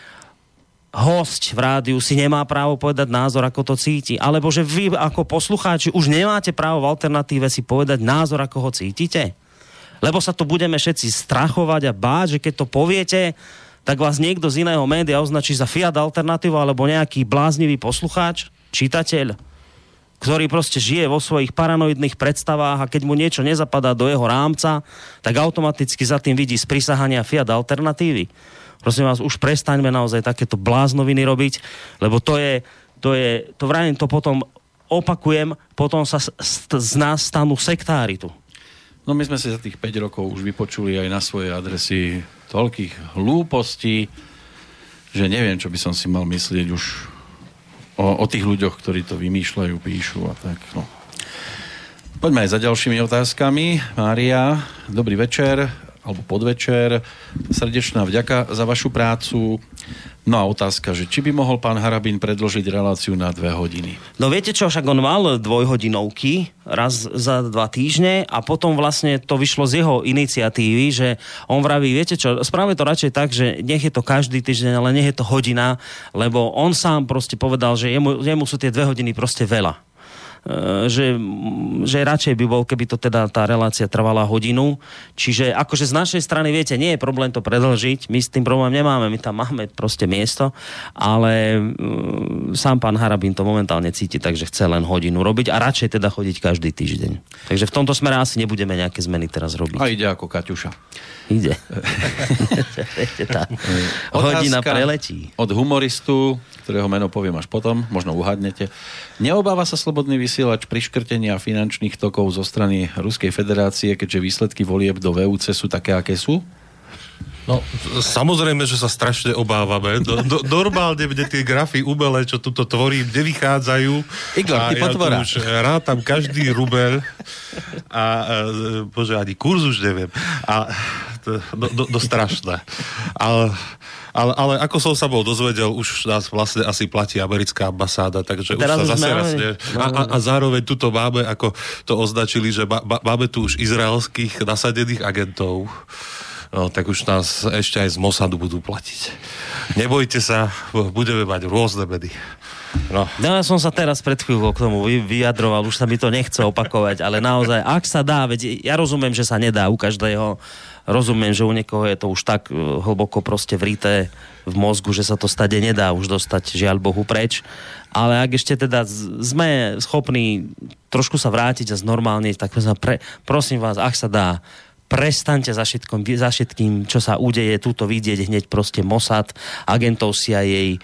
hosť v rádiu si nemá právo povedať názor, ako to cíti, alebo že vy ako poslucháči už nemáte právo v alternatíve si povedať názor, ako ho cítite? Lebo sa tu budeme všetci strachovať a báť, že keď to poviete, tak vás niekto z iného média označí za fiat alternatívu alebo nejaký bláznivý poslucháč, čitateľ, ktorý proste žije vo svojich paranoidných predstavách a keď mu niečo nezapadá do jeho rámca, tak automaticky za tým vidí sprisahania fiat alternatívy. Prosím vás, už prestaňme naozaj takéto bláznoviny robiť, lebo to vrajím, to potom opakujem, potom sa z nás stanú sektári tu. No my sme si za tých 5 rokov už vypočuli aj na svojej adresy toľkých hlúpostí, že neviem, čo by som si mal myslieť už o tých ľuďoch, ktorí to vymýšľajú, píšu a tak, no. Poďme aj za ďalšími otázkami. Mária, dobrý večer. Alebo podvečer. Srdečná vďaka za vašu prácu. No a otázka, že či by mohol pán Harabin predĺžiť reláciu na 2 hodiny? No viete čo, však on mal 2-hodinovky raz za 2 týždne a potom vlastne to vyšlo z jeho iniciatívy, že on vraví, viete čo, správame to radšej tak, že nech je to každý týždeň, ale nech je to hodina, lebo on sám proste povedal, že jemu sú tie 2 hodiny proste veľa. Že radšej by bol, keby to teda tá relácia trvala hodinu. Čiže akože z našej strany, viete, nie je problém to predĺžiť, my s tým problém nemáme, my tam máme proste miesto, ale sám pán Harabin to momentálne cíti, takže chce len hodinu robiť a radšej teda chodiť každý týždeň. Takže v tomto smere asi nebudeme nejaké zmeny teraz robiť. A ide ako Kaťuša. Ide. Hodina preletí. Od humoristu, ktorého meno poviem až potom, možno uhadnete. Neobáva sa Slobodný vysielač priškrtenia finančných tokov zo strany Ruskej federácie, keďže výsledky volieb do VUC sú také, aké sú? No, samozrejme, že sa strašne obávame. Normálne mne tie grafy umelé, čo tuto tvorím, nevychádzajú. Igor, ty potvora. Ja už rátam každý rubel a bože, ani kurz už neviem. A no strašné. Ale ako som sa bol dozvedel, už nás vlastne asi platí americká ambasáda, takže teraz už sa zase rasne. A zároveň tuto máme, ako to označili, že máme tu už izraelských nasadených agentov. No, tak už nás ešte aj z Mossadu budú platiť. Nebojte sa, budeme mať rôzne bedy. No ja som sa teraz pred chvíľou k tomu vyjadroval, už sa mi to nechce opakovať, ale naozaj, ak sa dá, veď ja rozumiem, že sa nedá u každého, rozumiem, že u niekoho je to už tak hlboko proste vrité v mozgu, že sa to stade nedá už dostať, žiaľ Bohu, preč. Ale ak ešte teda sme schopní trošku sa vrátiť a znormálniť, tak prosím vás, ak sa dá, prestaňte za všetkým, čo sa udeje, túto vidieť hneď proste Mossad, agentov CIA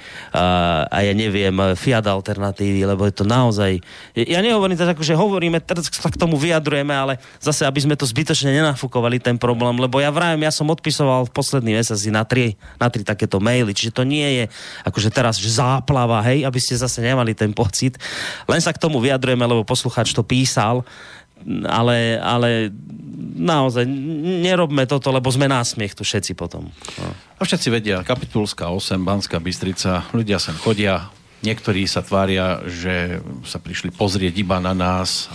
a ja neviem, Fiat alternatívy, lebo je to naozaj... Ja nehovorím tak, že hovoríme, tak k tomu vyjadrujeme, ale zase, aby sme to zbytočne nenafúkovali ten problém, lebo ja vravím, ja som odpisoval v posledný mesiaci na tri takéto maily, čiže to nie je akože teraz že záplava, hej, aby ste zase nemali ten pocit. Len sa k tomu vyjadrujeme, lebo poslucháč to písal, ale naozaj nerobme toto, lebo sme násmiech tu všetci potom. No. A všetci vedia, Kapitulská 8, Banská Bystrica, ľudia sem chodia, niektorí sa tvária, že sa prišli pozrieť iba na nás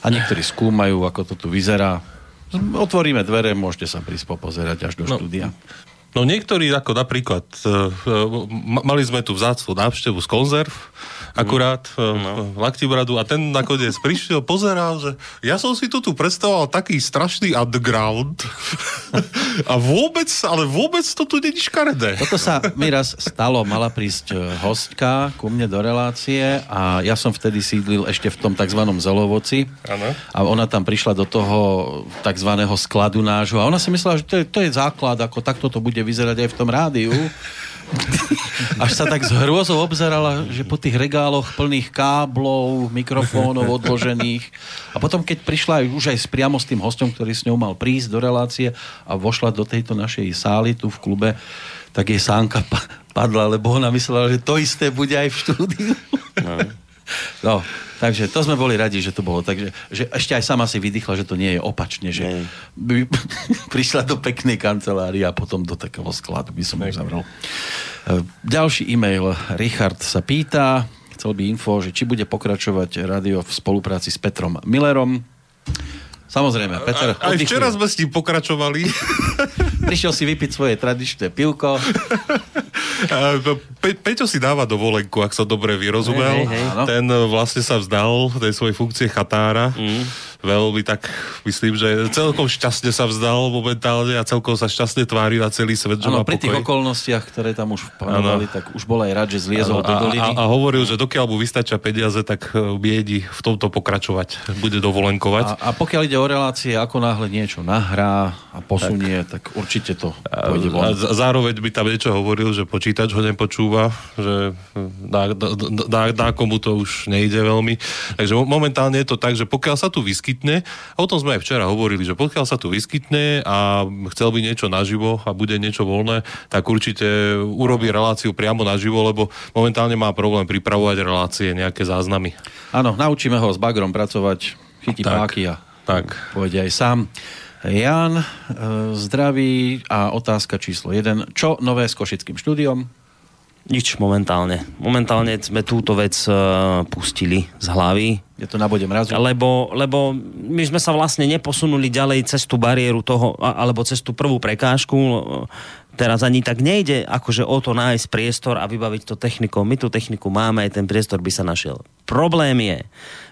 a niektorí skúmajú, ako to tu vyzerá. Otvoríme dvere, môžete sa prísť popozerať až do štúdia. No niektorí, ako napríklad, mali sme tu vzácnu návštevu z konzerv, akurát v Laktibradu, a ten nakoniec prišiel, pozeral, že ja som si to tu predstavoval taký strašný underground a vôbec to tu není škaredé. Toto sa mi raz stalo, mala prísť hostka ku mne do relácie a ja som vtedy sídlil ešte v tom takzvanom Zelovoci. Ano. A ona tam prišla do toho takzvaného skladu nášho a ona si myslela, že to je základ, ako takto to bude vyzerať aj v tom rádiu. Až sa tak z hrôzou obzerala, že po tých regáloch plných káblov, mikrofónov odložených. A potom, keď prišla už aj priamo s tým hosťom, ktorý s ňou mal prísť do relácie a vošla do tejto našej sály tu v klube, tak jej sánka padla, lebo ona myslela, že to isté bude aj v štúdiu. No, takže to sme boli radi, že to bolo. Takže že ešte aj sama si vydýchla, že to nie je opačne, že prišla do peknej kancelárie a potom do takého skladu by som ju zavrel. Ďalší e-mail. Richard sa pýta, chcel by info, že či bude pokračovať rádio v spolupráci s Petrom Millerom. Samozrejme, Peter oddychuje. Aj včera sme s ním pokračovali. Prišiel si vypiť svoje tradičné pivko. Peťo si dáva dovolenku, ak sa dobre vyrozumel. Hej. Ten vlastne sa vzdal tej svojej funkcie chatára. Veľmi tak, myslím, že celkom šťastne sa vzdal momentálne a celkom sa šťastne tvári na celý svet, že má pokoj. Pri tých okolnostiach, ktoré tam už panovali, tak už bol aj rád, že zliezol do doliny. A hovoril, že dokiaľ mu vystačia peniaze, tak biedi v tomto pokračovať. Bude dovolenkovať. A pokiaľ ide o relácie, ako náhle niečo nahrá a posunie, tak určite to pôjde von. A zároveň by tam niečo hovoril, že počítač ho nepočúva, že komu to už nejde veľmi. Takže momentálne je to tak, že pokiaľ sa tu vyskytne, a o tom sme aj včera hovorili, že pokiaľ sa tu vyskytne a chcel by niečo naživo a bude niečo voľné, tak určite urobí reláciu priamo naživo, lebo momentálne má problém pripravovať relácie, nejaké záznamy. Áno, naučíme ho s bagrom pracovať, chytí páky a pôjde aj sám. Jan, zdraví a otázka číslo 1. Čo nové s košickým štúdiom? Nič momentálne. Momentálne sme túto vec pustili z hlavy. Je to na bode mrazu. Lebo my sme sa vlastne neposunuli ďalej cez tú bariéru toho, alebo cez tú prvú prekážku. Teraz ani tak nejde akože o to nájsť priestor a vybaviť to technikou. My tú techniku máme, aj ten priestor by sa našiel. Problém je,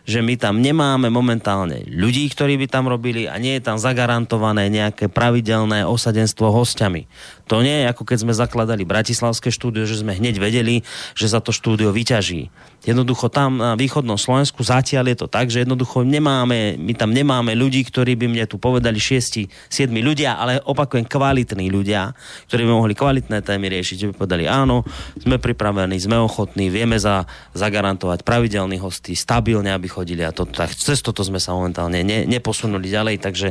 že my tam nemáme momentálne ľudí, ktorí by tam robili a nie je tam zagarantované nejaké pravidelné osadenstvo hostiami. To nie je ako keď sme zakladali bratislavské štúdio, že sme hneď vedeli, že za to štúdio vyťaží. Jednoducho tam na východnom Slovensku zatiaľ je to tak, že jednoducho my tam nemáme ľudí, ktorí by mne tu povedali 6-7 ľudia, ale opakujem kvalitní ľudia, ktorí by mohli kvalitné témy riešiť, že by povedali áno, sme pripravení, sme ochotní, vieme zagarantovať pravidelných hostí, stabilne, aby chodili a to, tak cez toto sme sa momentálne neposunuli ďalej, takže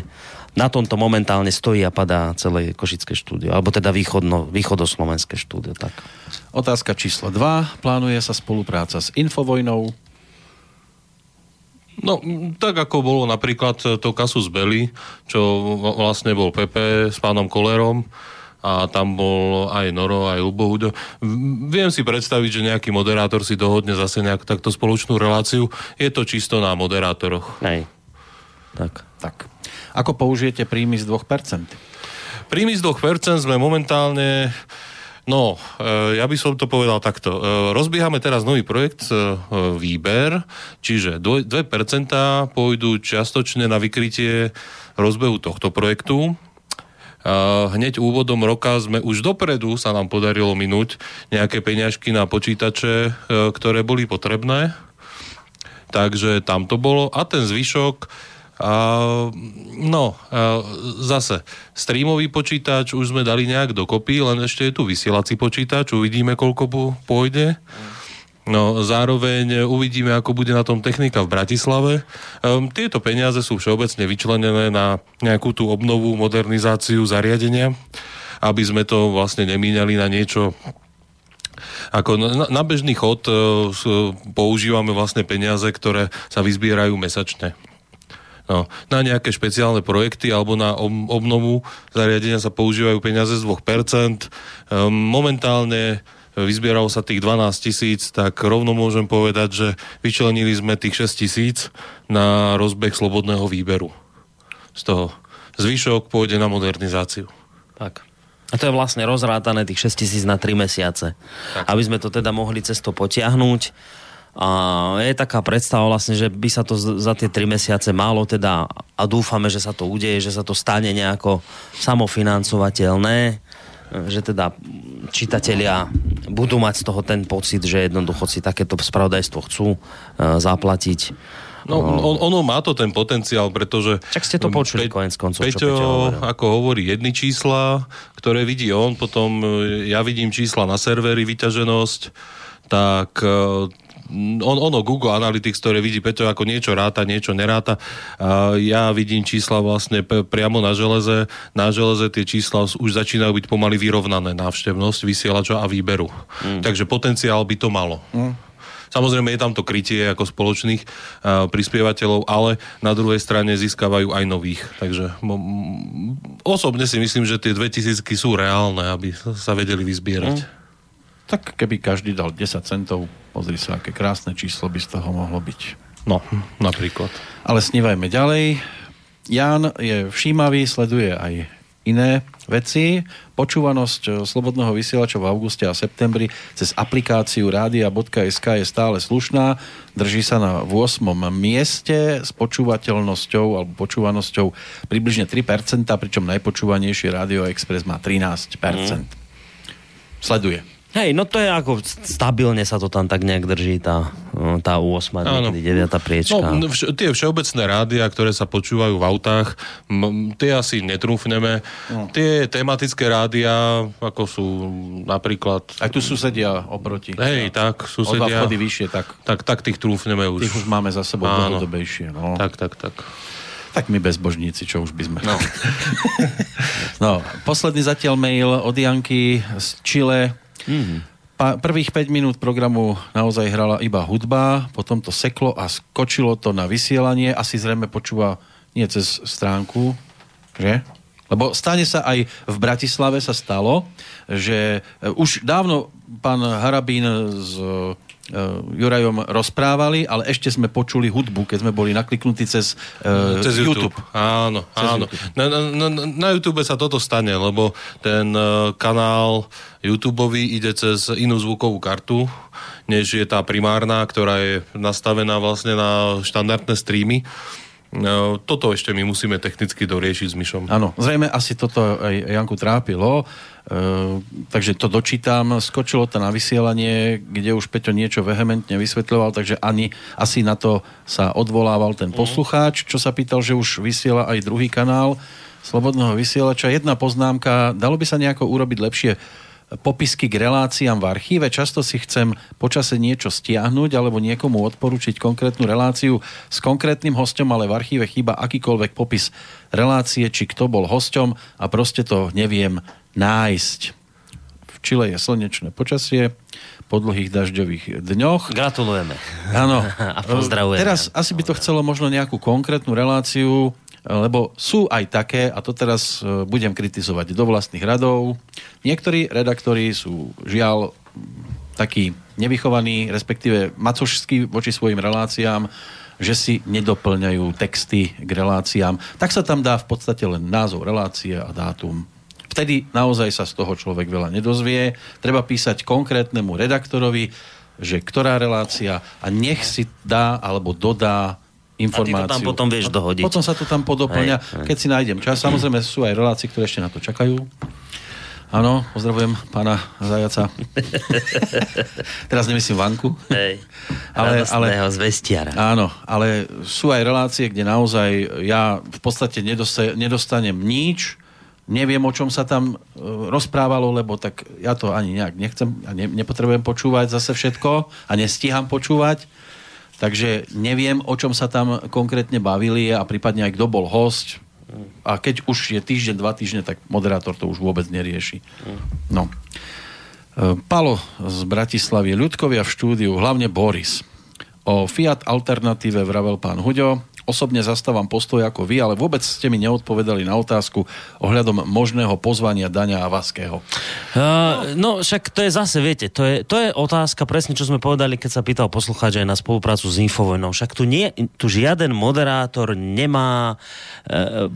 na tomto momentálne stojí a padá celé košické štúdio, alebo teda východoslovenské štúdio. Tak. Otázka číslo 2. Plánuje sa spolupráca s Infovojnou? No, tak ako bolo napríklad to Kasus Belli, čo vlastne bol Pepe s pánom Kolérom a tam bol aj Noro, aj Ľuboš Huďo. Viem si predstaviť, že nejaký moderátor si dohodne zase nejakú takto spoločnú reláciu. Je to čisto na moderátoroch. Hej. Tak. Ako použijete príjmy z 2%? Príjmy z 2% sme momentálne... No, ja by som to povedal takto. Rozbiehame teraz nový projekt Výber, čiže 2% pôjdu čiastočne na vykrytie rozbehu tohto projektu. Hneď úvodom roka sme už dopredu sa nám podarilo minúť nejaké peňažky na počítače, ktoré boli potrebné. Takže tam to bolo. A ten zvyšok zase streamový počítač už sme dali nejak dokopy, len ešte je tu vysielací počítač, uvidíme koľko pôjde. No, zároveň uvidíme, ako bude na tom technika v Bratislave. Tieto peniaze sú všeobecne vyčlenené na nejakú tú obnovu, modernizáciu zariadenia, aby sme to vlastne nemíňali na niečo ako na bežný chod. Používame vlastne peniaze, ktoré sa vyzbierajú mesačne. No, na nejaké špeciálne projekty alebo na obnovu zariadenia sa používajú peniaze z 2%. Momentálne vyzbieralo sa tých 12 000, tak rovno môžem povedať, že vyčlenili sme tých 6 000 na rozbeh slobodného výberu. Z toho zvyšok pôjde na modernizáciu. Tak. A to je vlastne rozrátané tých 6 000 na 3 mesiace. Tak. Aby sme to teda mohli cez to potiahnuť. A je taká predstava vlastne, že by sa to za tie 3 mesiace malo teda a dúfame, že sa to udeje, že sa to stane nejako samofinancovateľné, že teda čitatelia budú mať z toho ten pocit, že jednoducho si takéto spravodajstvo chcú zaplatiť. No, ono má to ten potenciál, pretože... Čak ste to počuli koniec koncov, Peťo, čo Peťo hovoril. Ako hovorí jedny čísla, ktoré vidí on, potom ja vidím čísla na servery, vyťaženosť, tak... Ono Google Analytics, ktoré vidí Peťo ako niečo ráta, niečo neráta. Ja vidím čísla vlastne priamo na železe. Na železe tie čísla už začínajú byť pomaly vyrovnané. Návštevnosť, vysielača a výberu. Takže potenciál by to malo. Samozrejme je tam to krytie ako spoločných prispievateľov, ale na druhej strane získavajú aj nových. Takže osobne si myslím, že tie 2000 sú reálne, aby sa vedeli vyzbierať. Tak keby každý dal 10 centov, pozri sa, aké krásne číslo by z toho mohlo byť. No, napríklad. Ale snívajme ďalej. Jan je všímavý, sleduje aj iné veci. Počúvanosť slobodného vysielača v auguste a septembri cez aplikáciu radia.sk je stále slušná. Drží sa na 8. mieste s počúvateľnosťou alebo počúvanosťou približne 3%, pričom najpočúvanejšie Rádio Express má 13%. Sleduje. Hej, no to je ako stabilne sa to tam tak nejak drží tá 8, niekde 9 priečka. No, tie všeobecné rádia, ktoré sa počúvajú v autách, tie asi netrúfneme. No. Tie tematické rádia, ako sú napríklad... Aj tu susedia oproti. Hej, tak, susedia. O dva vchody vyššie, tak. Tak tých trúfneme už. Tých už máme za sebou dlhodobejšie. No. Tak. Tak my bezbožníci, čo už by sme... No. No, posledný zatiaľ mail od Janky z Chile... Prvých 5 minút programu naozaj hrala iba hudba, potom to seklo a skočilo to na vysielanie. Asi zrejme počúva nie cez stránku, že? Lebo stane sa aj v Bratislave sa stalo, že už dávno pán Harabin z... Jurajom rozprávali, ale ešte sme počuli hudbu, keď sme boli nakliknutí cez YouTube. Áno, cez áno. YouTube. Na YouTube sa toto stane, lebo ten kanál YouTubeový ide cez inú zvukovú kartu, než je tá primárna, ktorá je nastavená vlastne na štandardné streamy. Toto ešte my musíme technicky doriešiť s Myšom. Áno, zrejme asi toto aj Janku trápilo. Takže to dočítam, skočilo to na vysielanie, kde už Peťo niečo vehementne vysvetľoval, takže asi na to sa odvolával ten poslucháč, čo sa pýtal, že už vysiela aj druhý kanál Slobodného vysielača. Jedna poznámka, dalo by sa nejako urobiť lepšie popisky k reláciám v archíve. Často si chcem počase niečo stiahnuť alebo niekomu odporučiť konkrétnu reláciu s konkrétnym hosťom, ale v archíve chýba akýkoľvek popis relácie, či kto bol hosťom a proste to neviem nájsť. V Čile je slnečné počasie po dlhých dažďových dňoch. Gratulujeme. Áno. A pozdravujeme. Teraz asi by to chcelo možno nejakú konkrétnu reláciu, lebo sú aj také, a to teraz budem kritizovať do vlastných radov, niektorí redaktori sú žiaľ takí nevychovaní, respektíve macošskí voči svojim reláciám, že si nedoplňajú texty k reláciám. Tak sa tam dá v podstate len názov relácie a dátum. Vtedy naozaj sa z toho človek veľa nedozvie. Treba písať konkrétnemu redaktorovi, že ktorá relácia, a nech si dá alebo dodá informáciu. A ty to tam potom vieš dohodiť. Potom sa to tam podoplňa, keď si nájdem čas. Samozrejme sú aj relácie, ktoré ešte na to čakajú. Áno, pozdravujem pána Zajaca. Teraz nemyslím Vanku. Hej, radostného zvestiara. Áno, ale sú aj relácie, kde naozaj ja v podstate nedostanem nič, neviem, o čom sa tam rozprávalo, lebo tak ja to ani nejak nechcem a nepotrebujem počúvať zase všetko a nestíham počúvať. Takže neviem, o čom sa tam konkrétne bavili a prípadne aj kto bol hosť. A keď už je týždeň, 2 týždne, tak moderátor to už vôbec nerieši. No. Palo z Bratislavy, ľudkovia v štúdiu, hlavne Boris. O Fiat alternatíve vravel pán Huďo. Osobne zastávam postoj ako vy, ale vôbec ste mi neodpovedali na otázku ohľadom možného pozvania Daňa a Vaského. No však to je zase, viete, to je otázka presne, čo sme povedali, keď sa pýtal poslucháč aj na spoluprácu s Infovojnou. Však tu žiaden moderátor nemá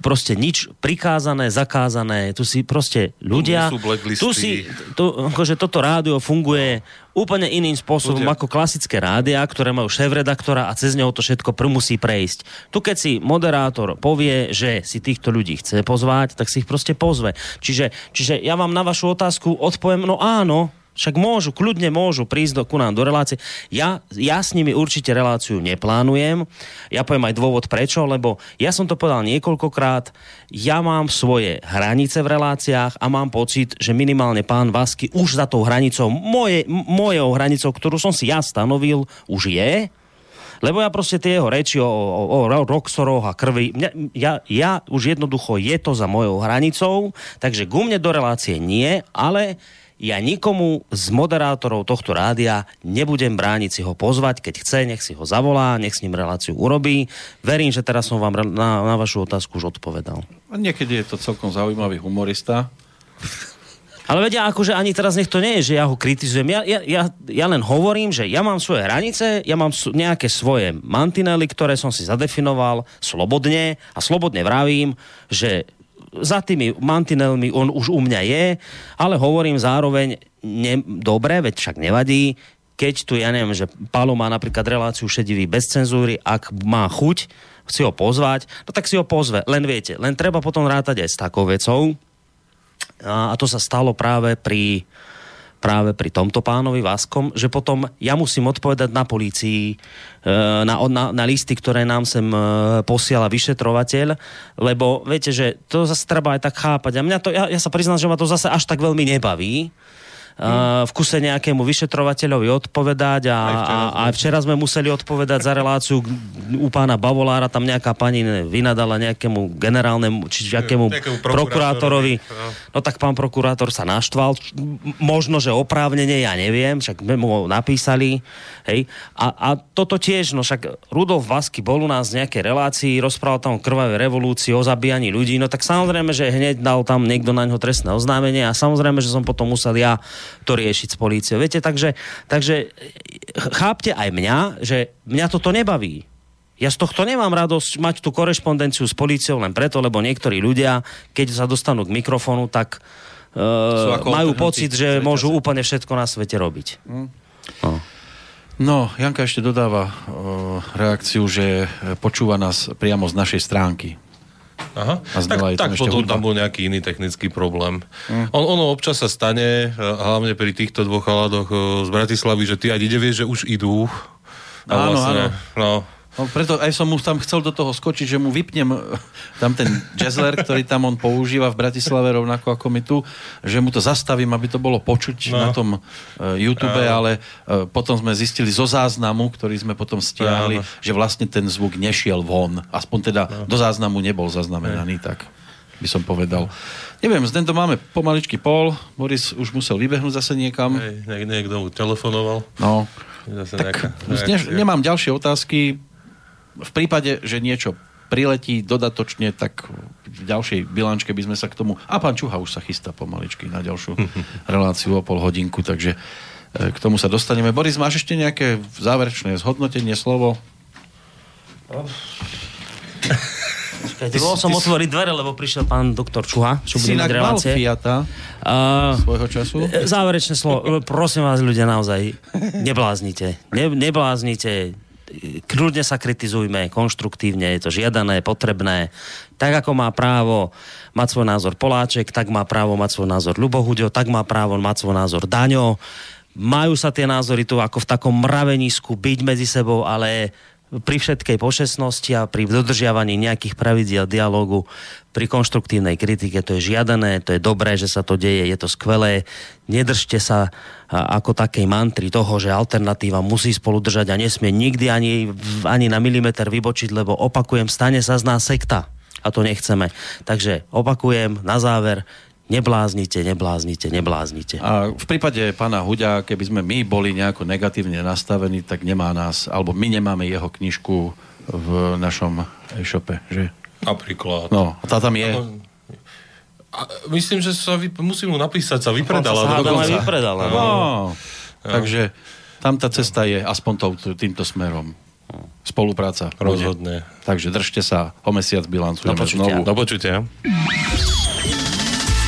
proste nič prikázané, zakázané. Tu si proste ľudia... akože toto rádio funguje úplne iným spôsobom ako klasické rádia, ktoré majú šéfredaktora a cez neho to všetko musí prejsť. Tu keď si moderátor povie, že si týchto ľudí chce pozvať, tak si ich proste pozve. Čiže ja vám na vašu otázku odpoviem, no áno, však kľudne môžu prísť ku nám do relácie. Ja s nimi určite reláciu neplánujem. Ja poviem aj dôvod prečo, lebo ja som to povedal niekoľkokrát. Ja mám svoje hranice v reláciách a mám pocit, že minimálne pán Vaský už za tou hranicou, mojou hranicou, ktorú som si ja stanovil, už je. Lebo ja proste tie jeho reči o roxoroch a krvi, ja už jednoducho je to za mojou hranicou, takže ku mne do relácie nie, ale ja nikomu z moderátorov tohto rádia nebudem brániť si ho pozvať, keď chce, nech si ho zavolá, nech s ním reláciu urobí. Verím, že teraz som vám na vašu otázku už odpovedal. A niekedy je to celkom zaujímavý humorista. Ale vedia, akože ani teraz nech to nie je, že ja ho kritizujem. Ja len hovorím, že ja mám svoje hranice, ja mám nejaké svoje mantinely, ktoré som si zadefinoval slobodne a slobodne vravím, že za tými mantinelmi on už u mňa je, ale hovorím zároveň dobre, veď však nevadí, keď tu, ja neviem, že Palo má napríklad reláciu Šedivý bez cenzúry, ak má chuť si ho pozvať, no tak si ho pozve. Len viete, len treba potom rátať aj s takou vecou. A to sa stalo práve pri tomto pánovi Vaskom, že potom ja musím odpovedať na polícii, na listy, ktoré nám sem posiela vyšetrovateľ, lebo viete, že to zase treba aj tak chápať. A mňa to, ja sa priznám, že ma to zase až tak veľmi nebaví, v kuse nejakému vyšetrovateľovi odpovedať a včera sme museli odpovedať za reláciu u pána Bavolára, tam nejaká pani vynadala nejakému generálnemu, či akému prokurátorovi. No tak pán prokurátor sa naštval, možno, že oprávnene, ja neviem, však sme mu napísali, hej. A toto tiež, no však Rudolf Vaský bol u nás v nejakej relácii, rozprával tam o krvavej revolúcii, o zabíjaní ľudí, no tak samozrejme, že hneď dal tam niekto na ňo trestné oznámenie a samozrejme, že som potom musel ja to riešiť s políciou. Viete, takže chápte aj mňa, že mňa toto nebaví. Ja z tohto nemám radosť mať tú korešpondenciu s políciou len preto, lebo niektorí ľudia, keď sa dostanú k mikrofónu, tak majú pocit, že môžu úplne všetko na svete robiť. No, Janka ešte dodáva reakciu, že počúva nás priamo z našej stránky. Aha. A tak potom tam bol nejaký iný technický problém. Ono občas sa stane, hlavne pri týchto dvoch chaladoch z Bratislavy, že ty aj nevieš, že už idú. Áno. No, preto aj som mu tam chcel do toho skočiť, že mu vypnem tam ten jazzler, ktorý tam on používa v Bratislave rovnako ako my tu, že mu to zastavím, aby to bolo počuť na tom YouTube, ale potom sme zistili zo záznamu, ktorý sme potom stiahli, že vlastne ten zvuk nešiel von. Aspoň teda do záznamu nebol zaznamenaný, tak by som povedal. Neviem, z tento máme pomaličky pol. Boris už musel vybehnúť zase niekam. Niekto mu telefonoval. No, tak nemám ďalšie otázky. V prípade, že niečo priletí dodatočne, tak v ďalšej bilančke by sme sa k tomu... A pán Čuha už sa chystá pomaličky na ďalšiu reláciu o pol hodinku, takže k tomu sa dostaneme. Boris, máš ešte nejaké záverečné zhodnotenie, slovo? Dovolal som otvoriť dvere, lebo prišiel pán doktor Čuha, čo bude mať relácie. Si inak mal Fiata svojho času? Záverečné slovo. Prosím vás, ľudia, naozaj, nebláznite. Nebláznite. Kľudne sa kritizujme, konštruktívne, je to žiadané, potrebné. Tak, ako má právo mať svoj názor Poláček, tak má právo mať svoj názor Ľubo Huďo, tak má právo mať svoj názor Daňo. Majú sa tie názory tu ako v takom mravenisku byť medzi sebou, ale pri všetkej počestnosti a pri dodržiavaní nejakých pravidiel dialógu, pri konštruktívnej kritike, to je žiadané, to je dobré, že sa to deje, je to skvelé. Nedržte sa ako takej mantry toho, že alternatíva musí spolu držať a nesmie nikdy ani na milimeter vybočiť, lebo opakujem, stane sa z nás sekta a to nechceme. Takže opakujem na záver, Nebláznite. A v prípade pána Huďa, keby sme my boli nejako negatívne nastavení, tak nemá nás, alebo my nemáme jeho knižku v našom e-shope, že? Napríklad. No, tá tam je. A myslím, že musím mu napísať, sa vypredala. Vypredala. No. Takže tam tá cesta je aspoň týmto smerom. Spolupráca. Rozhodne. Takže držte sa, o mesiac bilancujeme znovu. Do počutia.